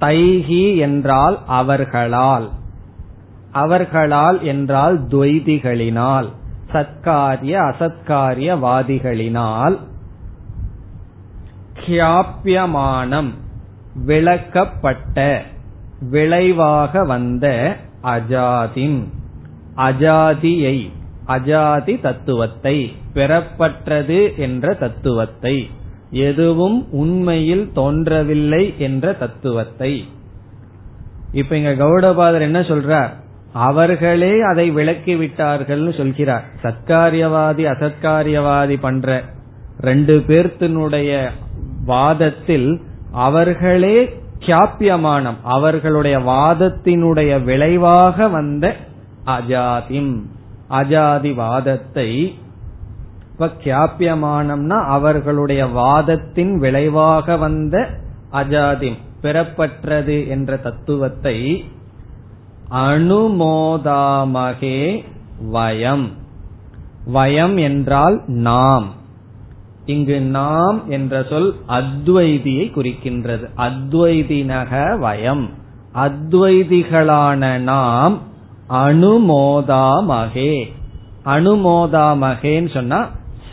தைஹி என்றால் அவர்களால், அவர்களால் என்றால் துவைதிகளினால், சத்காரிய அசத்காரியவாதிகளினால். க்யாப்யமானம் விளக்கப்பட்ட விளைவாக வந்த அஜாதிம் அஜாதியை அஜாதி தத்துவத்தை, பெறப்பட்டது என்ற தத்துவத்தை, எதுவும் உண்மையில் தோன்றவில்லை என்ற தத்துவத்தை. இப்ப இங்க கௌடபாதர் என்ன சொல்றார், அவர்களே அதை விளக்கிவிட்டார்கள் சொல்கிறார். சத்காரியவாதி அசத்காரியவாதி பண்ற ரெண்டு பேர்த்தினுடைய வாதத்தில் அவர்களே க்யாப்யமானம் அவர்களுடைய வாதத்தினுடைய விளைவாக வந்த அஜாதிம் அஜாதிவாதத்தை. இப்ப க்யாப்யமானம்னா அவர்களுடைய வாதத்தின் விளைவாக வந்த அஜாதிம் பெறப்பட்டது என்ற தத்துவத்தை அனுமோதாமகே வயம். வயம் என்றால் நாம், இங்கு நாம் என்ற சொல் அத்வைதியை குறிக்கின்றது. அத்வைதினக வயம், அத்வைதிகளான நாம் அனுமோதாமகே. அனுமோதாமகேன்னு சொன்னா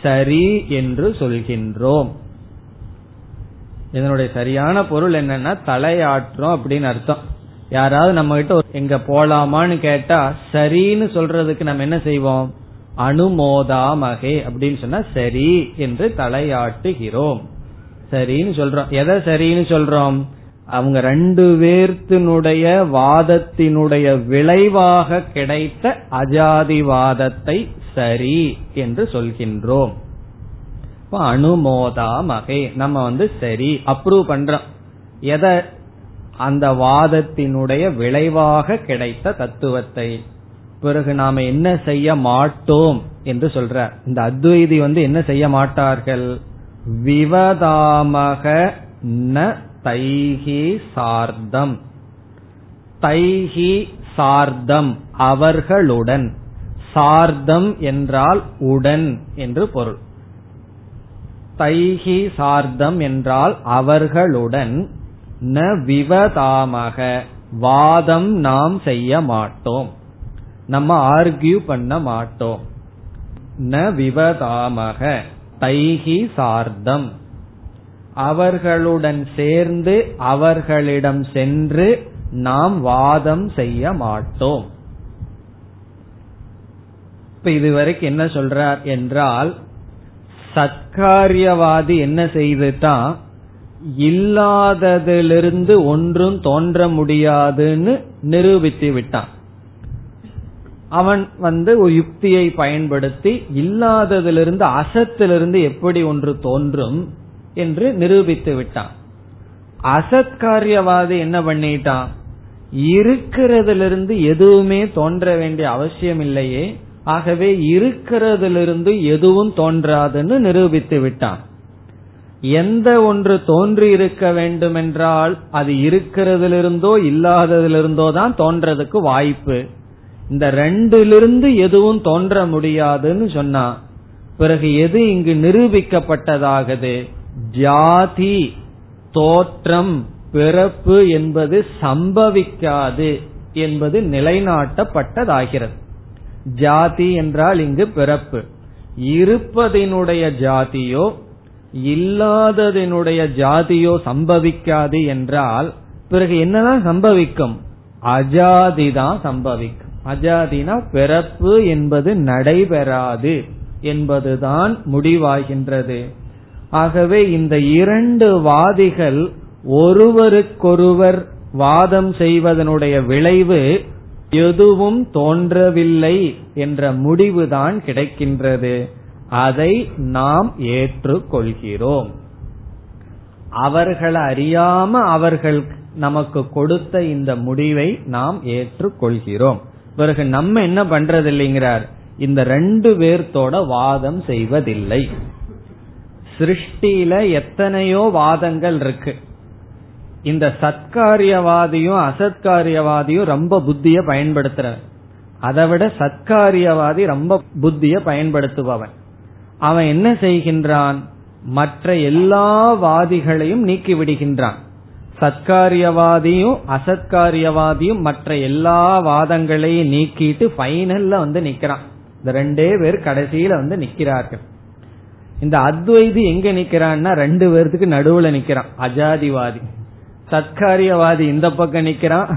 சரி என்று சொல்கின்றோம். இதனுடைய சரியான பொருள் என்னன்னா தலையாற்றோம் அப்படின்னு அர்த்தம். யாராவது நம்ம கிட்ட எங்க போலாமான்னு கேட்டா சரின்னு சொல்றதுக்கு நம்ம என்ன செய்வோம்? அனுமோதாமகே அப்படின்னு சொன்னா சரி என்று தலையாட்டுகிறோம். சரின்னு சொல்றோம். எதை சரின்னு சொல்றோம்? அவங்க ரெண்டு பேர்த்தினுடைய வாதத்தினுடைய விளைவாக கிடைத்த அஜாதிவாதத்தை சரி என்று சொல்கின்றோம். அனுமோதாமகே நம்ம வந்து சரி அப்ரூவ் பண்றோம். எதை? அந்த வாதத்தினுடைய விளைவாக கிடைத்த தத்துவத்தை. பிறகு நாம என்ன செய்ய மாட்டோம் என்று சொல்ற. இந்த அத்வைதி வந்து என்ன செய்ய மாட்டார்கள்? விவதாமக ந தைஹி சார்தம். தைஹி சார்தம் அவர்களுடன். சார்தம் என்றால் உடன் என்று பொருள். தைஹி சார்தம் என்றால் அவர்களுடன். ந விவதாமக வாதம் நாம் செய்ய மாட்டோம், நம்ம ஆர்கியூ பண்ண மாட்டோம். ந விவதாமக தைஹி சார்தம் அவர்களுடன் சேர்ந்து அவர்களிடம் சென்று நாம் வாதம் செய்ய மாட்டோம். இப்ப இதுவரைக்கும் என்ன சொல்றார் என்றால், சத்காரியவாதி என்ன செய்துதான் இல்லாததிலிருந்து ஒன்றும் தோன்ற முடியாதுன்னு நிரூபித்து விட்டான். அவன் வந்து ஒரு யுக்தியை பயன்படுத்தி இல்லாததிலிருந்து அசத்திலிருந்து எப்படி ஒன்று தோன்றும் என்று நிரூபித்து விட்டான். அசத்காரியவாதி என்ன பண்ணிட்டான்? இருக்கிறதிலிருந்து எதுவுமே தோன்ற வேண்டிய அவசியம் இல்லையே, ஆகவே இருக்கிறதிலிருந்து எதுவும் தோன்றாதுன்னு நிரூபித்து விட்டான். எந்த ஒன்று தோன்றி இருக்க வேண்டுமென்றால் அது இருக்கிறதிலிருந்தோ இல்லாததிலிருந்தோ தான் தோன்றதுக்கு வாய்ப்பு. இந்த ரெண்டிலிருந்து எதுவும் தோன்ற முடியாதுன்னு சொன்னா பிறகு எது இங்கு நிரூபிக்கப்பட்டதாகுது? ஜாதி, தோற்றம், பிறப்பு என்பது சம்பவிக்காது என்பது நிலைநாட்டப்பட்டதாகிறது. ஜாதி என்றால் இங்கு பிறப்பு. இருப்பதினுடைய ஜாதியோ இல்லாததினுடைய ஜாதியோ சம்பவிக்காது என்றால் பிறகு என்னதான் சம்பவிக்கும்? அஜாதிதான் சம்பவிக்கும். அஜாதினா பிறப்பு என்பது நடைபெறாது என்பதுதான் முடிவாகின்றது. ஆகவே இந்த இரண்டு வாதிகள் ஒருவருக்கொருவர் வாதம் செய்வதனுடைய விளைவு எதுவும் தோன்றவில்லை என்ற முடிவுதான் கிடைக்கின்றது. அதை நாம் ஏற்றுக்கொள்கிறோம். அவர்களை அறியாம அவர்கள் நமக்கு கொடுத்த இந்த முடிவை நாம் ஏற்றுக்கொள்கிறோம். பிறகு நம்ம என்ன பண்றது இல்லைங்கிறார், இந்த ரெண்டு பேர்த்தோட வாதம் செய்வதில்லை. சிருஷ்டியில எத்தனையோ வாதங்கள் இருக்கு. இந்த சத்காரியவாதியும் அசத்காரியவாதியும் ரொம்ப புத்திய பயன்படுத்துற. அதை விட சத்காரியவாதி ரொம்ப புத்திய பயன்படுத்துபவன். அவன் என்ன செய்கின்றான்? மற்ற எல்லா வாதிகளையும் நீக்கி விடுகின்றான். சத்காரியவாதியும் அசத்காரியவாதியும் மற்ற எல்லா வாதங்களையும் நீக்கிட்டு பைனல்ல வந்து நிக்கிறான். இந்த ரெண்டே பேர் கடைசியில வந்து நிக்கிறார்கள். இந்த அத்வைதி எங்க நிக்கிறான்னா ரெண்டு பேர்த்துக்கு நடுவுல நிக்கிறான். அஜாதிவாதி சத்காரியவாதி இந்த பக்கம் நிக்கிறான்,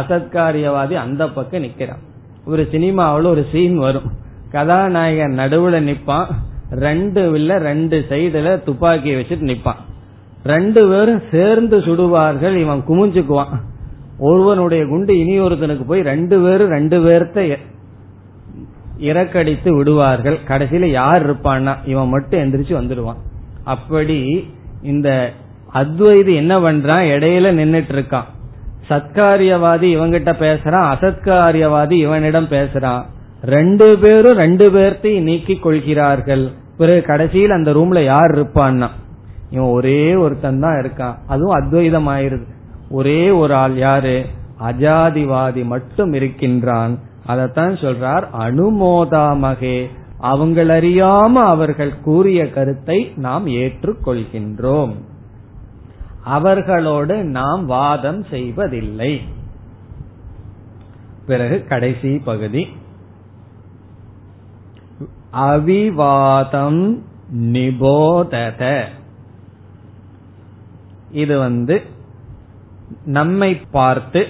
அசத்காரியவாதி அந்த பக்கம் நிக்கிறான். ஒரு சினிமாவில ஒரு சீன் வரும், கதாநாயகன் நடுவுல நிப்பான், ரெண்டு வில்ல ரெண்டு சைடுல துப்பாக்கியை வச்சுட்டு நிப்பான். ரெண்டு பேரும் சேர்ந்து சுடுவார்கள், இவன் குமிஞ்சுக்குவான். ஒருவனுடைய குண்டு இனி ஒருத்தனுக்கு போய் ரெண்டு பேரும் ரெண்டு பேர்த்த இறக்கடித்து விடுவார்கள். கடைசியில யார் இருப்பான்னா இவன் மட்டும் எந்திரிச்சு வந்துடுவான். அப்படி இந்த அத்வைதி என்ன பண்றான்? இடையில நின்னுட்டு இருக்கான். சத்காரியவாதி இவங்கிட்ட பேசுறான், அசத்காரியவாதி இவனிடம் பேசுறான். ரெண்டு பேரும் ரெண்டு பேர்த்தையும் நீக்கி கொள்கிறார்கள். பிறகு கடைசியில் அந்த ரூம்ல யார் இருப்பான்னா இவன் ஒரே ஒருத்தன் தான் இருக்கான். அதுவும் அத்வைதம் ஆயிருது. ஒரே ஒரு ஆள் யாரு? அஜாதிவாதி மட்டும் இருக்கின்றான். அதத்தான் சொல்றார், அனுமோதாமகே அவங்களறியாம அவர்கள் கூறிய கருத்தை நாம் ஏற்றுக்கொள்கின்றோம், அவர்களோடு நாம் வாதம் செய்வதில்லை. பிறகு கடைசி பகுதி, அவிவாதம் நிபோதத. இது வந்து நம்மை பார்த்து,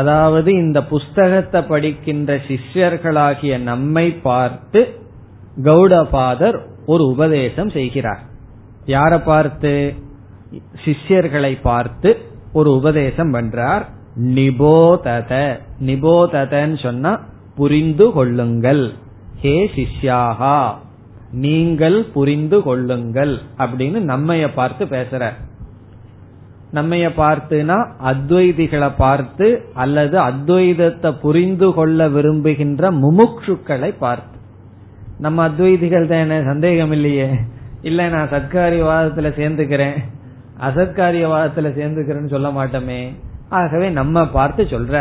அதாவது இந்த புஸ்தகத்தை படிக்கின்ற சிஷ்யர்களாகிய நம்மை பார்த்து கௌடபாதர் ஒரு உபதேசம் செய்கிறார். யாரை பார்த்து? சிஷ்யர்களை பார்த்து ஒரு உபதேசம் பண்றார். நிபோதத, நிபோததன்னு சொன்னா புரிந்து கொள்ளுங்கள், ஹே சிஷ்யாஹா நீங்கள் புரிந்து கொள்ளுங்கள் அப்படின்னு நம்மைய பார்த்து பேசுறார். நம்மைய பார்த்துனா அத்வைதிகளை பார்த்து அல்லது அத்வைதத்தை புரிந்து கொள்ள விரும்புகின்ற முமுட்சுக்களை பார்த்து. நம்ம அத்வைதிகள் தான், சந்தேகம் இல்லையே. இல்ல நான் சத்காரியவாதத்துல சேர்ந்துக்கிறேன், அசத்காரியவாதத்துல சேர்ந்துக்கிறேன்னு சொல்ல மாட்டோமே. ஆகவே நம்ம பார்த்து சொல்ற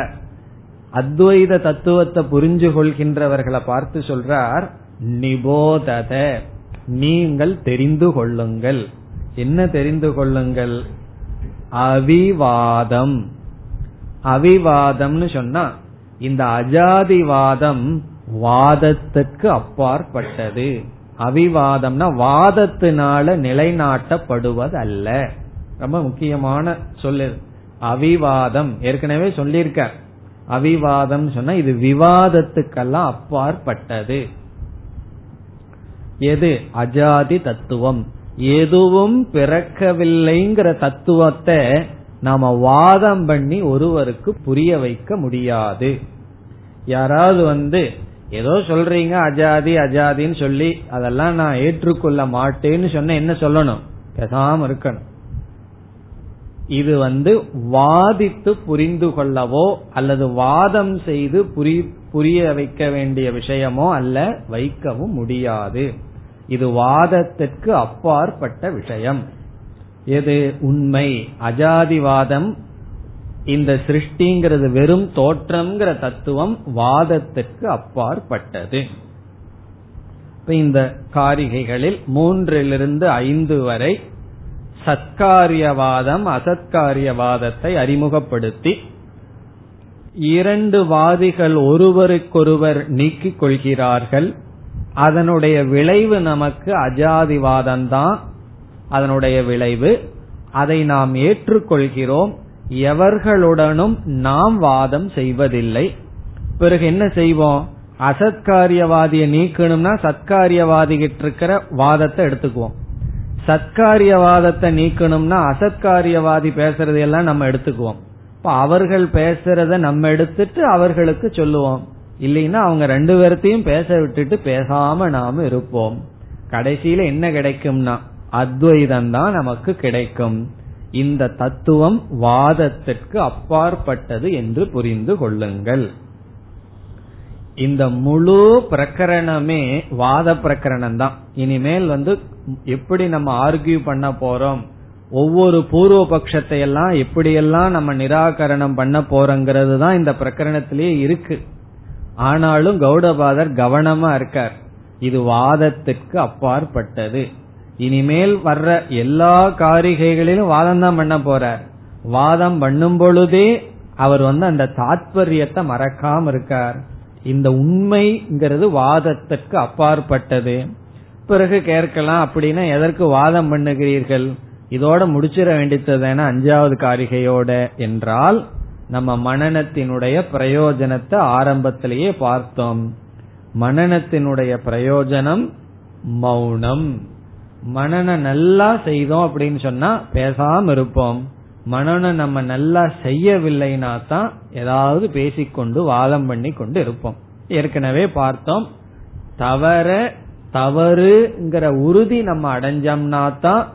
அத்வைத தத்துவத்தை புரிஞ்சு கொள்கின்றவர்களை பார்த்து சொல்றார், நிபோதத நீங்கள் தெரிந்து கொள்ளுங்கள். என்ன தெரிந்து கொள்ளுங்கள்? அவிவாதம். அவிவாதம்னு சொன்னா இந்த அஜாதிவாதம் வாதத்துக்கு அப்பாற்பட்டது. அவிவாதம்னா வாதத்தினால நிலைநாட்டப்படுவதல்ல. ரொம்ப முக்கியமான சொல்லு அவிவாதம். ஏற்கனவே சொல்லியிருக்க, அவிவாதம் சொன்னா இது விவாதத்துக்கெல்லாம் அப்பாற்பட்டது. எது? அஜாதி தத்துவம். எதுவும் பிறக்கவில்லைங்கிற தத்துவத்தை நாம வாதம் பண்ணி ஒருவருக்கு புரிய வைக்க முடியாது. யாராவது வந்து ஏதோ சொல்றீங்க அஜாதி அஜாதின்னு சொல்லி, அதெல்லாம் நான் ஏற்றுக்கொள்ள மாட்டேன்னு சொன்ன என்ன சொல்லணும்? பேசாம இருக்கணும். இது வந்து வாதித்து புரிந்து கொள்ளவோ அல்லது வாதம் செய்து புரிய வைக்க வேண்டிய விஷயமோ அல்ல, வைக்கவும் முடியாது. இது வாதத்திற்கு அப்பாற்பட்ட விஷயம். எது உண்மை? அஜாதிவாதம். இந்த சிருஷ்டிங்கிறது வெறும் தோற்றம்ங்கிற தத்துவம் வாதத்திற்கு அப்பாற்பட்டது. இந்த காரிகைகளில் மூன்றிலிருந்து ஐந்து வரை சத்காரியவாதம் அசத்காரியவாதத்தை அறிமுகப்படுத்தி இரண்டு வாதிகள் ஒருவருக்கொருவர் நீக்கிக் கொள்கிறார்கள். அதனுடைய விளைவு நமக்கு அஜாதிவாதம்தான் அதனுடைய விளைவு. அதை நாம் ஏற்றுக்கொள்கிறோம். எவர்களுடனும் நாம் வாதம் செய்வதில்லை. பிறகு என்ன செய்வோம்? அசத்காரியவாதியை நீக்கணும்னா சத்காரியவாதிகிட்ட இருக்கிற வாதத்தை எடுத்துக்குவோம். சத்காரியவாதத்தை நீக்கணும்னா அசத்காரியவாதி பேசுறதையெல்லாம் நம்ம எடுத்துக்குவோம். இப்ப அவர்கள் பேசுறத நம்ம எடுத்துட்டு அவர்களுக்கு சொல்லுவோம். இல்லைன்னா அவங்க ரெண்டு பேர்த்தையும் பேச விட்டுட்டு பேசாம நாம இருப்போம். கடைசியில என்ன கிடைக்கும்னா அத்வைதம் தான் நமக்கு கிடைக்கும். இந்த தத்துவம் வாதத்திற்கு அப்பாற்பட்டது என்று புரிந்து கொள்ளுங்கள். இந்த முழு பிரகரணமே வாத பிரகரணம் தான். இனிமேல் வந்து எப்படி நம்ம ஆர்கியூ பண்ண போறோம், ஒவ்வொரு பூர்வ பட்சத்தை எல்லாம் எப்படியெல்லாம் நம்ம நிராகரணம் பண்ண போறோங்கிறது தான் இந்த பிரகரணத்திலேயே இருக்கு. ஆனாலும் கௌடபாதர் கவனமா இருக்கார். இது வாதத்திற்கு அப்பாற்பட்டது. இனிமேல் வர்ற எல்லா காரிகைகளிலும் வாதம் தான் பண்ண போறார். வாதம் பண்ணும் பொழுதே அவர் வந்து அந்த தாத்பரியத்தை மறக்காம இருக்கார். இந்த உண்மைங்கிறது வாதத்திற்கு அப்பாற்பட்டது. பிறகு கேட்கலாம், அப்படின்னா எதற்கு வாதம் பண்ணுகிறீர்கள், இதோட முடிச்சிட வேண்டியதுதானே அஞ்சாவது காரிகையோட என்றால், நம்ம மனனத்தினுடைய பிரயோஜனத்தை ஆரம்பத்திலேயே பார்த்தோம். மனனத்தினுடைய பிரயோஜனம் மௌனம். மனன நல்லா செய்தோம் அப்படின்னு சொன்னா பேசாம இருப்போம். மனன நம்ம நல்லா செய்யவில்லைனா தான் ஏதாவது பேசிக்கொண்டு வாதம் பண்ணி கொண்டு இருப்போம். ஏற்கனவே பார்த்தோம், தவற தவறுங்கிற உறுதி நம்ம அடைஞ்சோம்னா தான்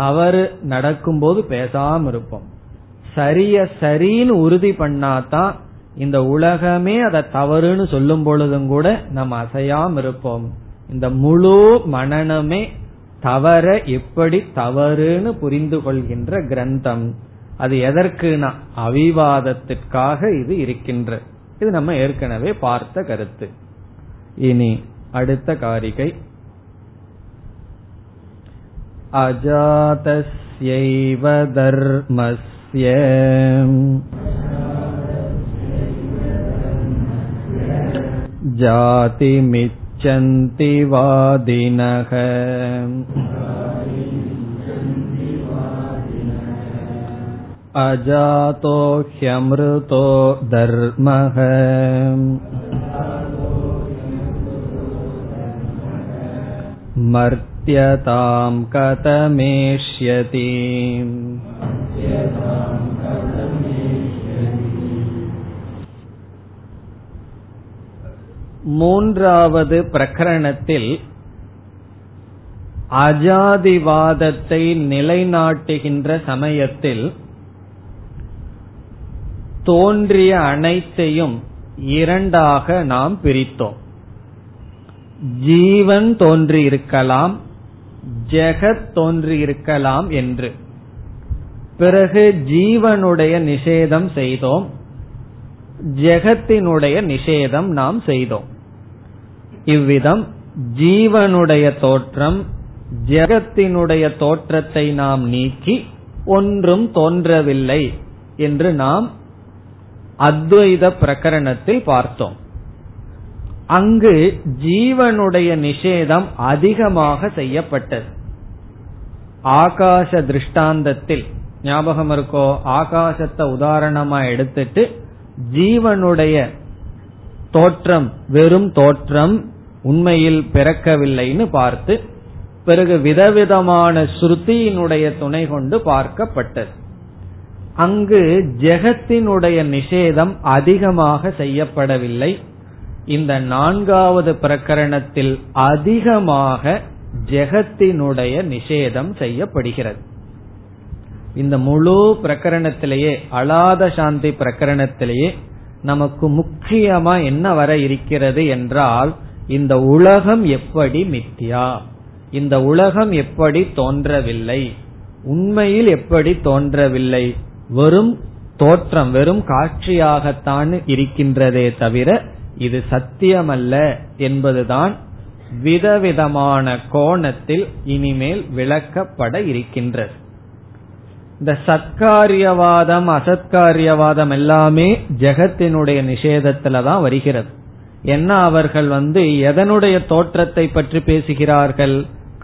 தவறு நடக்கும்போது பேசாம இருப்போம். சரிய சரின்னு உறுதி பண்ணாதான் இந்த உலகமே அதை தவறுன்னு சொல்லும் பொழுதும் கூட நம்ம அசையாம இருப்போம். இந்த முழு மனனமே தவற எப்படி தவறுன்னு புரிந்து கொள்கின்ற கிரந்தம். அது எதற்குனா அவிவாதத்திற்காக இது இருக்கின்ற. இது நம்ம ஏற்கனவே பார்த்த கருத்து. இனி அடுத்த காரிகை அஜாதஸ்யைவ தர்மஸ்ய ஜாதிமிச்சந்தி வாதினஹ அஜாதோ ஹ்யம்ருதோ தர்மஹ மர்த்யதாம் கதமேஷ்யதி. மூன்றாவது பிரகரணத்தில் அஜாதிவாதத்தை நிலைநாட்டுகின்ற சமயத்தில் தோன்றிய அனைத்தையும் இரண்டாக நாம் பிரித்தோம். ஜீவன் தோன்றியிருக்கலாம், ஜெகத் தோன்றியிருக்கலாம் என்று. பிறகு ஜீவனுடைய நிஷேதம் செய்தோம், ஜெகத்தினுடைய நிஷேதம் நாம் செய்தோம். இவ்விதம் ஜீவனுடைய தோற்றம் ஜெகத்தினுடைய தோற்றத்தை நாம் நீக்கி ஒன்றும் தோன்றவில்லை என்று நாம் அத்வைத பிரகரணத்தில் பார்த்தோம். அங்கு ஜீவனுடைய நிஷேதம் அதிகமாக செய்யப்பட்டது. ஆகாச திருஷ்டாந்தத்தில் ஞாபகம் இருக்கோ, ஆகாசத்தை உதாரணமா எடுத்துட்டு ஜீவனுடைய தோற்றம் வெறும் தோற்றம், உண்மையில் பிறக்கவில்லைன்னு பார்த்து, பிறகு விதவிதமான ஸ்ருதியினுடைய துணை கொண்டு பார்க்கப்பட்டது. அங்கு ஜெகத்தினுடைய நிஷேதம் அதிகமாக செய்யப்படவில்லை. இந்த நான்காவது பிரகரணத்தில் அதிகமாக ஜெகத்தினுடைய நிஷேதம் செய்யப்படுகிறது. இந்த முழு பிரகரணத்திலேயே, அலாத சாந்தி பிரகரணத்திலேயே நமக்கு முக்கியமா என்ன வர இருக்கிறது என்றால், இந்த உலகம் எப்படி மித்யா, இந்த உலகம் எப்படி தோன்றவில்லை, உண்மையில் எப்படி தோன்றவில்லை, வெறும் தோற்றம் வெறும் காட்சியாகத்தான் இருக்கின்றதே தவிர இது சத்தியமல்ல என்பதுதான் விதவிதமான கோணத்தில் இனிமேல் விளக்கப்பட இருக்கின்றது. இந்த சத்காரியவாதம் அசத்காரியவாதம் எல்லாமே ஜெகத்தினுடைய நிஷேதத்துல தான் வருகிறது. என்ன, அவர்கள் வந்து எதனுடைய தோற்றத்தை பற்றி பேசுகிறார்கள்?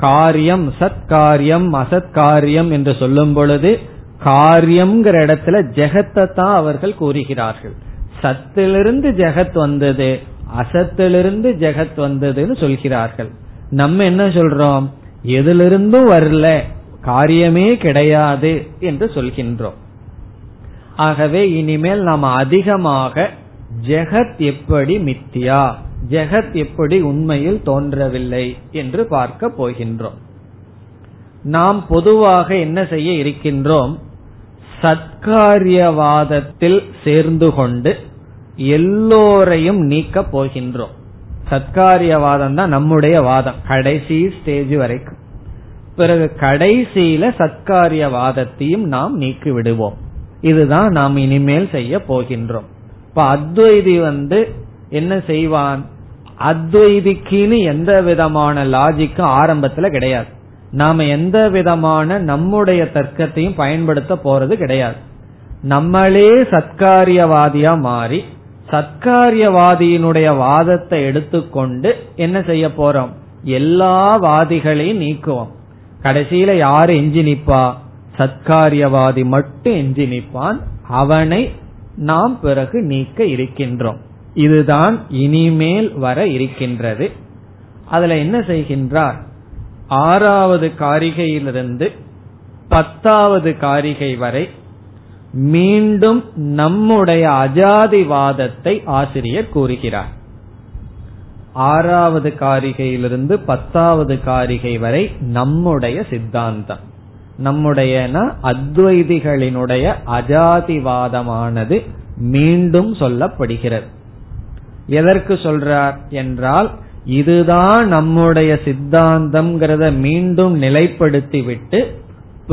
காரியம், சத்காரியம் அசத்காரியம் என்று சொல்லும் பொழுது காரியம்ங்கிற இடத்துல ஜெகத்தை தான் அவர்கள் கூறுகிறார்கள். சத்திலிருந்து ஜெகத் வந்தது, அசத்திலிருந்து ஜெகத் வந்ததுன்னு சொல்கிறார்கள். நம்ம என்ன சொல்றோம்? எதிலிருந்தும் வரல, காரியமே கிடையாது என்று சொல்கின்றோம். ஆகவே இனிமேல் நாம் அதிகமாக ஜெகத் எப்படி மித்தியா, ஜெகத் எப்படி உண்மையில் தோன்றவில்லை என்று பார்க்க போகின்றோம். நாம் பொதுவாக என்ன செய்ய இருக்கின்றோம்? சத்காரியவாதத்தில் சேர்ந்து கொண்டு எல்லோரையும் நீக்க போகின்றோம். சத்காரியவாதம் தான் நம்முடைய வாதம் கடைசி ஸ்டேஜ் வரைக்கும். பிறகு கடைசியில சத்காரியவாதத்தையும் நாம் நீக்கி விடுவோம். இதுதான் நாம் இனிமேல் செய்ய போகின்றோம். இப்ப அத்வைதி வந்து என்ன செய்வான்? அத்வைதிக்குன்னு எந்த விதமான லாஜிக்கும் ஆரம்பத்துல கிடையாது. நாம எந்த விதமான நம்முடைய தர்க்கத்தையும் பயன்படுத்த போறது கிடையாது. நம்மளே சத்காரியவாதியா மாறி சத்காரியவாதியினுடைய வாதத்தை எடுத்துக்கொண்டு என்ன செய்ய போறோம்? எல்லா வாதிகளையும் நீக்குவோம். கடைசியில யாரு எஞ்சி நிப்பா? சத்காரியவாதி மட்டும் எஞ்சி நிப்பான். அவனை நாம் பிறகு நீக்க இருக்கின்றோம். இதுதான் இனிமேல் வர இருக்கின்றது. அதுல என்ன செய்கின்றார்? ஆறாவது காரிகையிலிருந்து பத்தாவது காரிகை வரை மீண்டும் நம்முடைய அஜாதிவாதத்தை ஆசிரியர் கூறுகிறார். ஆறாவது காரிகையிலிருந்து பத்தாவது காரிகை வரை நம்முடைய சித்தாந்தம், நம்முடையனா அத்வைதிகளினுடைய அஜாதிவாதமானது மீண்டும் சொல்லப்படுகிறது. எதற்கு சொல்றார் என்றால், இதுதான் நம்முடைய சித்தாந்தம் மீண்டும் நிலைப்படுத்தி விட்டு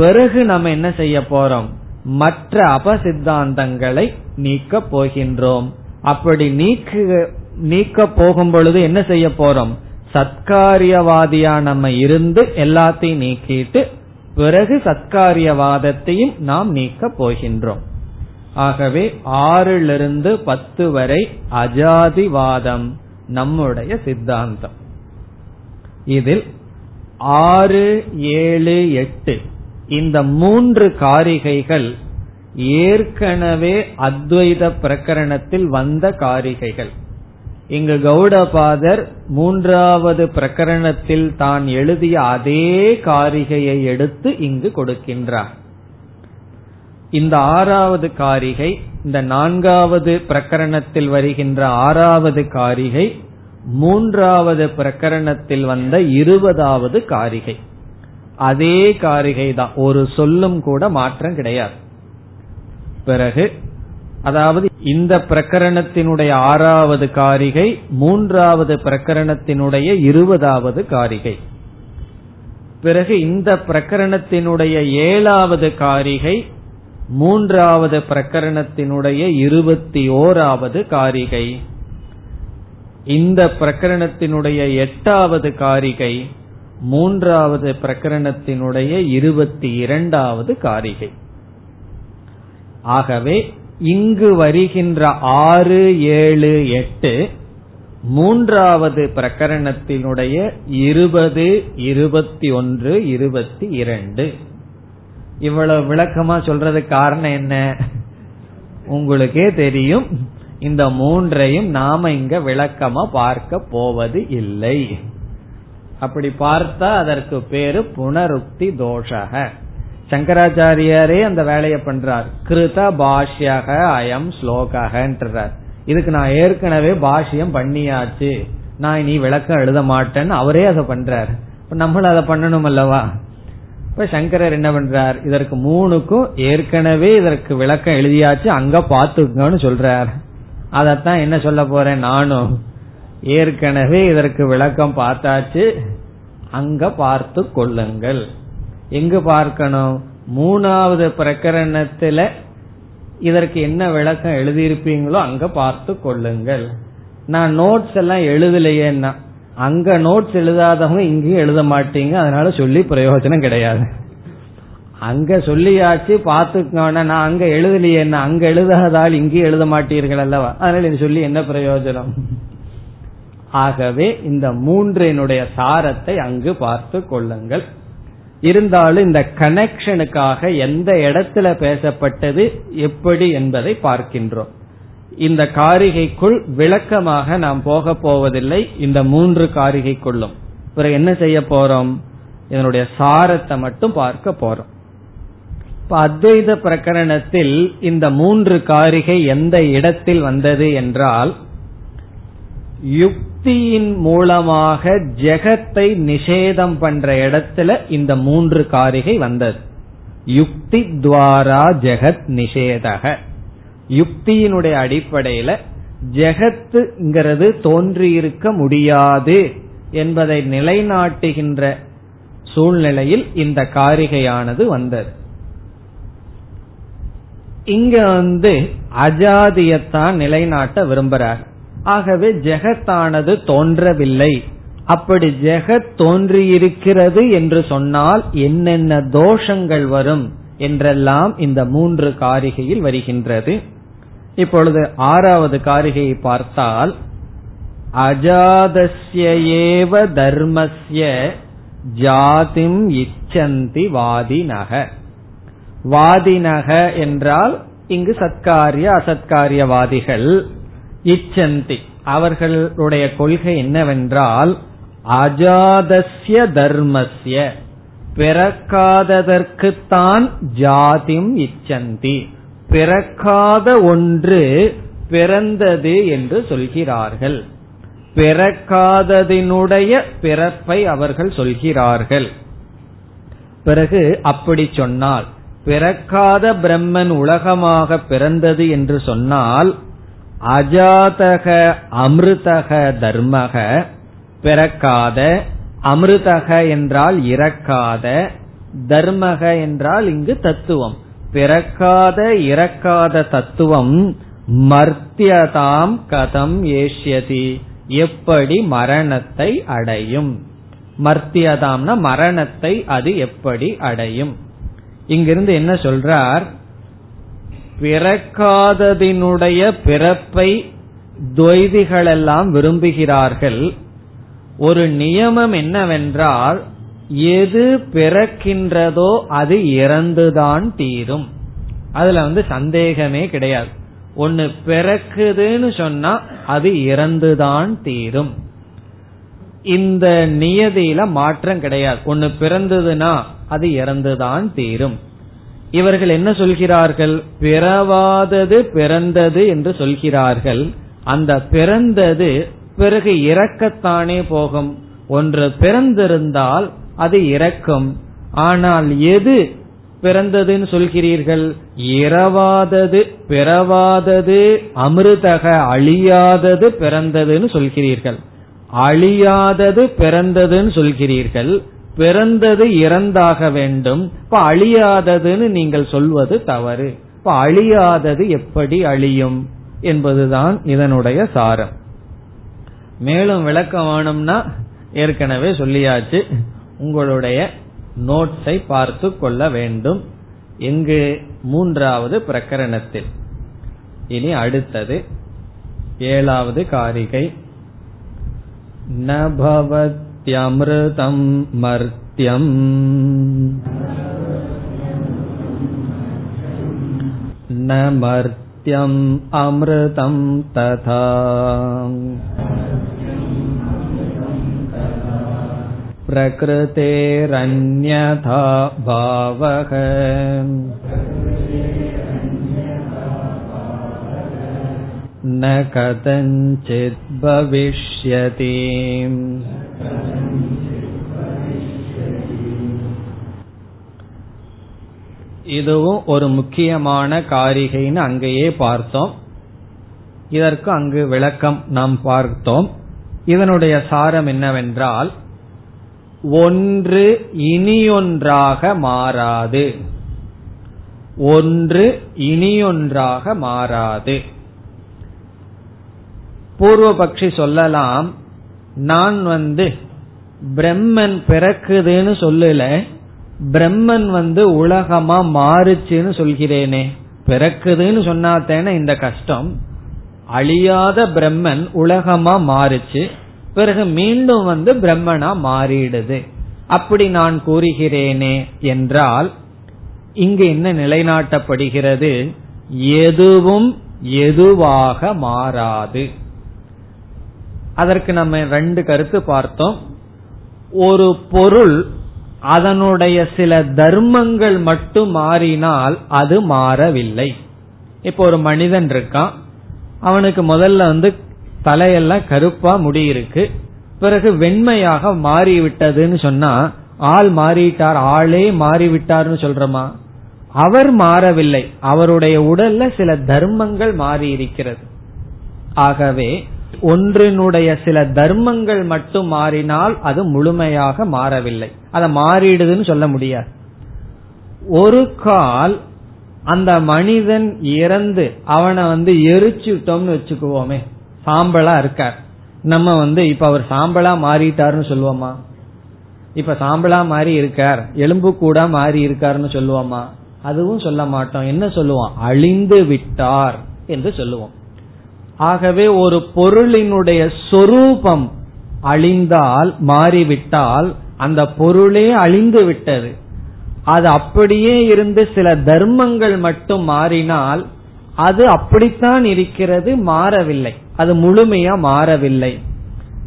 பிறகு நம்ம என்ன செய்ய போறோம்? மற்ற அபசித்தாந்தங்களை நீக்க போகின்றோம். அப்படி நீக்க நீக்க போகும் பொழுது என்ன செய்ய போறோம்? சத்காரியவாதியா நம்ம இருந்து எல்லாத்தையும் நீக்கிட்டு பிறகு சத்காரியவாதத்தையும் நாம் நீக்க போகின்றோம். ஆகவே ஆறிலிருந்து பத்து வரை அஜாதிவாதம் நம்முடைய சித்தாந்தம். இதில் ஆறு, ஏழு, எட்டு இந்த மூன்று காரிகைகள் ஏற்கனவே அத்வைத பிரகரணத்தில் வந்த காரிகைகள். இங்கு கௌடபாதர் மூன்றாவது பிரகரணத்தில் தான் எழுதிய அதே காரிகையை எடுத்து இங்கு கொடுக்கின்றார். இந்த ஆறாவது காரிகை, இந்த நான்காவது பிரகரணத்தில் வருகின்ற ஆறாவது காரிகை மூன்றாவது பிரகரணத்தில் வந்த இருபதாவது காரிகை. அதே காரிகை தான், ஒரு சொல்லும் கூட மாற்றம் கிடையாது. பிறகு அதாவது இந்த பிரகரணத்தினுடைய ஆறாவது காரிகை மூன்றாவது பிரகரணத்தினுடைய இருபதாவது காரிகை. பிறகு இந்த பிரகரணத்தினுடைய ஏழாவது காரிகை மூன்றாவது பிரகரணத்தினுடைய இருபத்தி ஓராவது காரிகை. இந்த பிரகரணத்தினுடைய எட்டாவது காரிகை மூன்றாவது பிரகரணத்தினுடைய இருபத்தி இரண்டாவது காரிகை. ஆகவே இங்கு வருகின்ற ஆறு, ஏழு, எட்டு மூன்றாவது பிரகரணத்தினுடைய இருபது, இருபத்தி ஒன்று, இருபத்தி இரண்டு. இவ்வளவு விளக்கமா சொல்றது காரணம் என்ன? உங்களுக்கே தெரியும், இந்த மூன்றையும் நாம இங்க விளக்கமா பார்க்க போவது இல்லை. அப்படி பார்த்தா அதற்கு பேரு புனருக்தி தோஷக. சங்கராச்சாரியாரே அந்த வேலையை பண்றார். கிருத பாஷ்யக அயம் ஸ்லோகன்றார். இதுக்கு நான் ஏற்கனவே பாஷ்யம் பண்ணியாச்சு, நான் இனி விளக்கம் எழுத மாட்டேன்னு அவரே அதை பண்றாரு. நம்மளும் அதை பண்ணணும் அல்லவா? இப்ப சங்கரர் என்ன பண்றார், இதற்கு மூணுக்கும் ஏற்கனவே இதற்கு விளக்கம் எழுதியாச்சு, அங்க பாத்துக்கன்னு சொல்றார். அதத்தான் என்ன சொல்ல போறேன் நானும், ஏற்கனவே இதற்கு விளக்கம் பார்த்தாச்சு, அங்க பார்த்து கொள்ளுங்கள். எங்கு பார்க்கணும்? மூணாவது பிரகரணத்துல இதற்கு என்ன விளக்கம் எழுதியிருப்பீங்களோ அங்க பார்த்து கொள்ளுங்கள். நான் நோட்ஸ் எல்லாம் எழுதலையேன்னா அங்க நோட்ஸ் எழுதாதவங்க இங்கேயும் எழுத மாட்டீங்க, அதனால சொல்லி பிரயோஜனம் கிடையாது. அங்க சொல்லியாச்சு பாத்துக்கோனா, நான் அங்க எழுதலையே, நான் அங்க எழுதாதால் இங்கேயும் எழுத மாட்டீர்கள் அல்லவா, அதனால இது சொல்லி என்ன பிரயோஜனம்? ஆகவே இந்த மூன்றினுடைய சாரத்தை அங்கு பார்த்து கொள்ளுங்கள். இருந்தாலும் இந்த கனெக்ஷனுக்காக எந்த இடத்துல பேசப்பட்டது எப்படி என்பதை பார்க்கின்றோம். இந்த காரிகைக்குள் விளக்கமாக நாம் போக போவதில்லை, இந்த மூன்று காரிகைக்குள்ளும். பிறகு என்ன செய்ய போறோம், இதனுடைய சாரத்தை மட்டும் பார்க்க போறோம். இப்ப அத்வைத பிரகரணத்தில் இந்த மூன்று காரிகை எந்த இடத்தில் வந்தது என்றால், யுக்தியின் மூலமாக ஜெகத்தை நிஷேதம் பண்ற இடத்துல இந்த மூன்று காரிகை வந்தது. யுக்தி துவாரா ஜெகத் நிஷேதக. யுக்தியினுடைய அடிப்படையில ஜெகத்துங்கிறது தோன்றியிருக்க முடியாது என்பதை நிலைநாட்டுகின்ற சூழ்நிலையில் இந்த காரிகையானது வந்தது. இங்க வந்து அஜாதியத்தான் நிலைநாட்ட விரும்புகிறார். ஆகவே ஜெகத்தானது தோன்றவில்லை, அப்படி ஜெகத் தோன்றியிருக்கிறது என்று சொன்னால் என்னென்ன தோஷங்கள் வரும் என்றெல்லாம் இந்த மூன்று காரிகையில் வருகின்றது. இப்பொழுது ஆறாவது காரிகையை பார்த்தால், அஜாதஸ்ய ஏவ தர்மஸ்ய ஜாதிம் இச்சந்தி வாதிநக. வாதிநக என்றால் இங்கு சத்காரிய அசத்காரியவாதிகள். இச்சந்தி அவர்களுடைய கொள்கை என்னவென்றால், அஜாதஸ்ய தர்மஸ்ய பிறக்காததற்குத்தான் ஜாதிம் இச்சந்தி, பிறக்காத ஒன்று பிறந்தது என்று சொல்கிறார்கள். பிறக்காததினுடைய பிறப்பை அவர்கள் சொல்கிறார்கள். பிறகு அப்படி சொன்னால், பிறக்காத பிரம்மன் உலகமாக பிறந்தது என்று சொன்னால், அஜாதக அமிர்தக தர்மக, பிறக்காத, அமிர்தக என்றால் இறக்காத, தர்மக என்றால் இங்கு தத்துவம், பிறக்காத இறக்காத தத்துவம் மர்த்தியதாம் கதம் ஏஷ்யதி எப்படி மரணத்தை அடையும். மர்த்தியதாம்னா மரணத்தை அது எப்படி அடையும். இங்கிருந்து என்ன சொல்றார், பிறக்காததினுடைய பிறப்பை துவைதிகளெல்லாம் விரும்புகிறார்கள். ஒரு நியமம் என்னவென்றால் எது பிறக்கின்றதோ அது இறந்துதான் தீரும். அதுல வந்து சந்தேகமே கிடையாது. ஒன்னு பிறக்குதுன்னு சொன்னா அது இறந்துதான் தீரும். இந்த நியதியில மாற்றம் கிடையாது. ஒன்னு பிறந்ததுன்னா அது இறந்துதான் தீரும். இவர்கள் என்ன சொல்கிறார்கள், பிறவாதது பிறந்தது என்று சொல்கிறார்கள். அந்த பிறந்தது பிறகு இறக்கத்தானே போகும். ஒன்று பிறந்திருந்தால் அது இறக்கும். ஆனால் எது பிறந்ததுன்னு சொல்கிறீர்கள், இறவாதது பிறவாதது அமிர்தக அழியாதது பிறந்ததுன்னு சொல்கிறீர்கள். அழியாதது பிறந்ததுன்னு சொல்கிறீர்கள். பிறந்தது இறந்தாக வேண்டும். இப்ப அழியாததுன்னு நீங்கள் சொல்வது தவறு. இப்ப அழியாதது எப்படி அழியும் என்பதுதான் இதனுடைய சாரம். மேலும் விளக்கம் வேணும்னா ஏற்கனவே சொல்லியாச்சு, உங்களுடைய நோட்ஸை பார்த்து கொள்ள வேண்டும். எங்கு மூன்றாவது பிரகரணத்தில். இனி அடுத்தது ஏழாவது காரிகை. ந பவத்யம்ருதம் மர்த்யம் ந மர்த்யம் அம்ருதம் ததா பிரகிருதேரன்யதா பாவக. ந கதஞ்சித் பவிஷ்யதி. இதுவும் ஒரு முக்கியமான காரிகைன்னு அங்கேயே பார்த்தோம். இதற்கு அங்கு விளக்கம் நாம் பார்த்தோம். இதனுடைய சாரம் என்னவென்றால், ஒன்று இனியொன்றாக மாறாது. ஒன்று இனியொன்றாக மாறாது. பூர்வபக்ஷி சொல்லலாம், நான் வந்து பிரம்மன் பிறக்குதுன்னு சொல்லல, பிரம்மன் வந்து உலகமா மாறுச்சுன்னு சொல்கிறேனே. பிறக்குதுன்னு சொன்னாத்தேன இந்த கஷ்டம். அழியாத பிரம்மன் உலகமா மாறுச்சு, பிறகு மீண்டும் வந்து பிரம்மனா மாறிடுது, அப்படி நான் கூறுகிறேனே என்றால் இங்கு என்ன நிலைநாட்டப்படுகிறது, எதுவும் எதுவாக மாறாது. அதற்கு நம்ம ரெண்டு கருத்து பார்த்தோம். ஒரு பொருள் அதனுடைய சில தர்மங்கள் மட்டும் மாறினால் அது மாறவில்லை. இப்போ ஒரு மனிதன் இருக்கான், அவனுக்கு முதல்ல வந்து தலையெல்லாம் கருப்பா முடி இருக்கு, பிறகு வெண்மையாக மாறிவிட்டதுன்னு சொன்னா ஆள் மாறிட்டார், ஆளே மாறிவிட்டார்னு சொல்றமா? அவர் மாறவில்லை, அவருடைய உடல்ல சில தர்மங்கள் மாறி இருக்கிறது. ஆகவே ஒன்றினுடைய சில தர்மங்கள் மட்டும் மாறினால் அது முழுமையாக மாறவில்லை, அதை மாறிடுதுன்னு சொல்ல முடியாது. ஒரு கால் அந்த மனிதன் இறந்து அவனை வந்து எரிச்சுட்டோம்னு வச்சுக்குவோமே, சாம்பலா இருக்கார், நம்ம வந்து இப்ப அவர் சாம்பலா மாறிட்டாருன்னு சொல்லுவோமா? இப்ப சாம்பலா மாறி இருக்கார், எலும்பு கூட மாறி இருக்காருன்னு சொல்லுவோமா? அதுவும் சொல்ல மாட்டோம். என்ன சொல்லுவோம், அழிந்து விட்டார் என்று சொல்லுவோம். ஆகவே ஒரு பொருளினுடைய சொரூபம் அழிந்தால் மாறிவிட்டால் அந்த பொருளே அழிந்து விட்டது. அது அப்படியே இருந்து சில தர்மங்கள் மட்டும் மாறினால் அது அப்படித்தான் இருக்கிறது, மாறவில்லை, அது முழுமையா மாறவில்லை.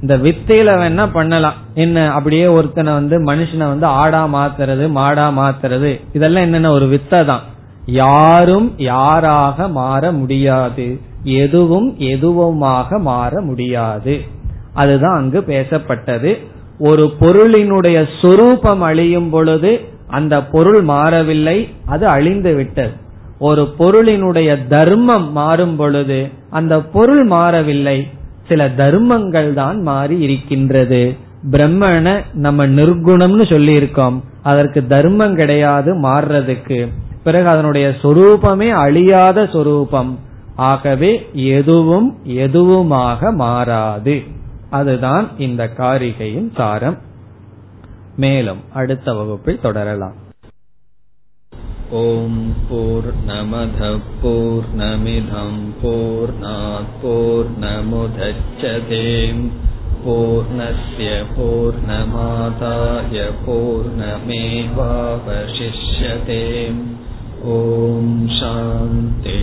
இந்த வித்தையில வேணா பண்ணலாம். என்ன, அப்படியே ஒருத்தனை வந்து மனுஷனை வந்து ஆடா மாத்துறது மாடா மாத்துறது, இதெல்லாம் என்னென்ன ஒரு வித்தை தான். யாரும் யாராக மாற முடியாது, எதுவும் எதுவுமாக மாற முடியாது. அதுதான் அங்கு பேசப்பட்டது. ஒரு பொருளினுடைய சொரூபம் அழியும் பொழுது அந்த பொருள் மாறவில்லை, அது அழிந்து விட்டது. ஒரு பொருளினுடைய தர்மம் மாறும் பொழுது அந்த பொருள் மாறவில்லை, சில தர்மங்கள் தான் மாறி இருக்கின்றது. பிரம்மனை நம்ம நிர்குணம்னு சொல்லி இருக்கோம், அதற்கு தர்மம் கிடையாது மாறுறதுக்கு. பிறகு அதனுடைய சொரூபமே அழியாத சொரூபம். ஆகவே எதுவும் எதுவுமாக மாறாது. அதுதான் இந்த காரிகையின் சாரம். மேலும் அடுத்த வகுப்பில் தொடரலாம். ஓம் பூர்ணமதః பூர்ணமிதம் பூர்ணாத் பூர்ணமுதச்யதே பூர்ணஸ்ய பூர்ணமாதாய பூர்ணமேவாவசிஷ்யதே. ஓம் சாந்தி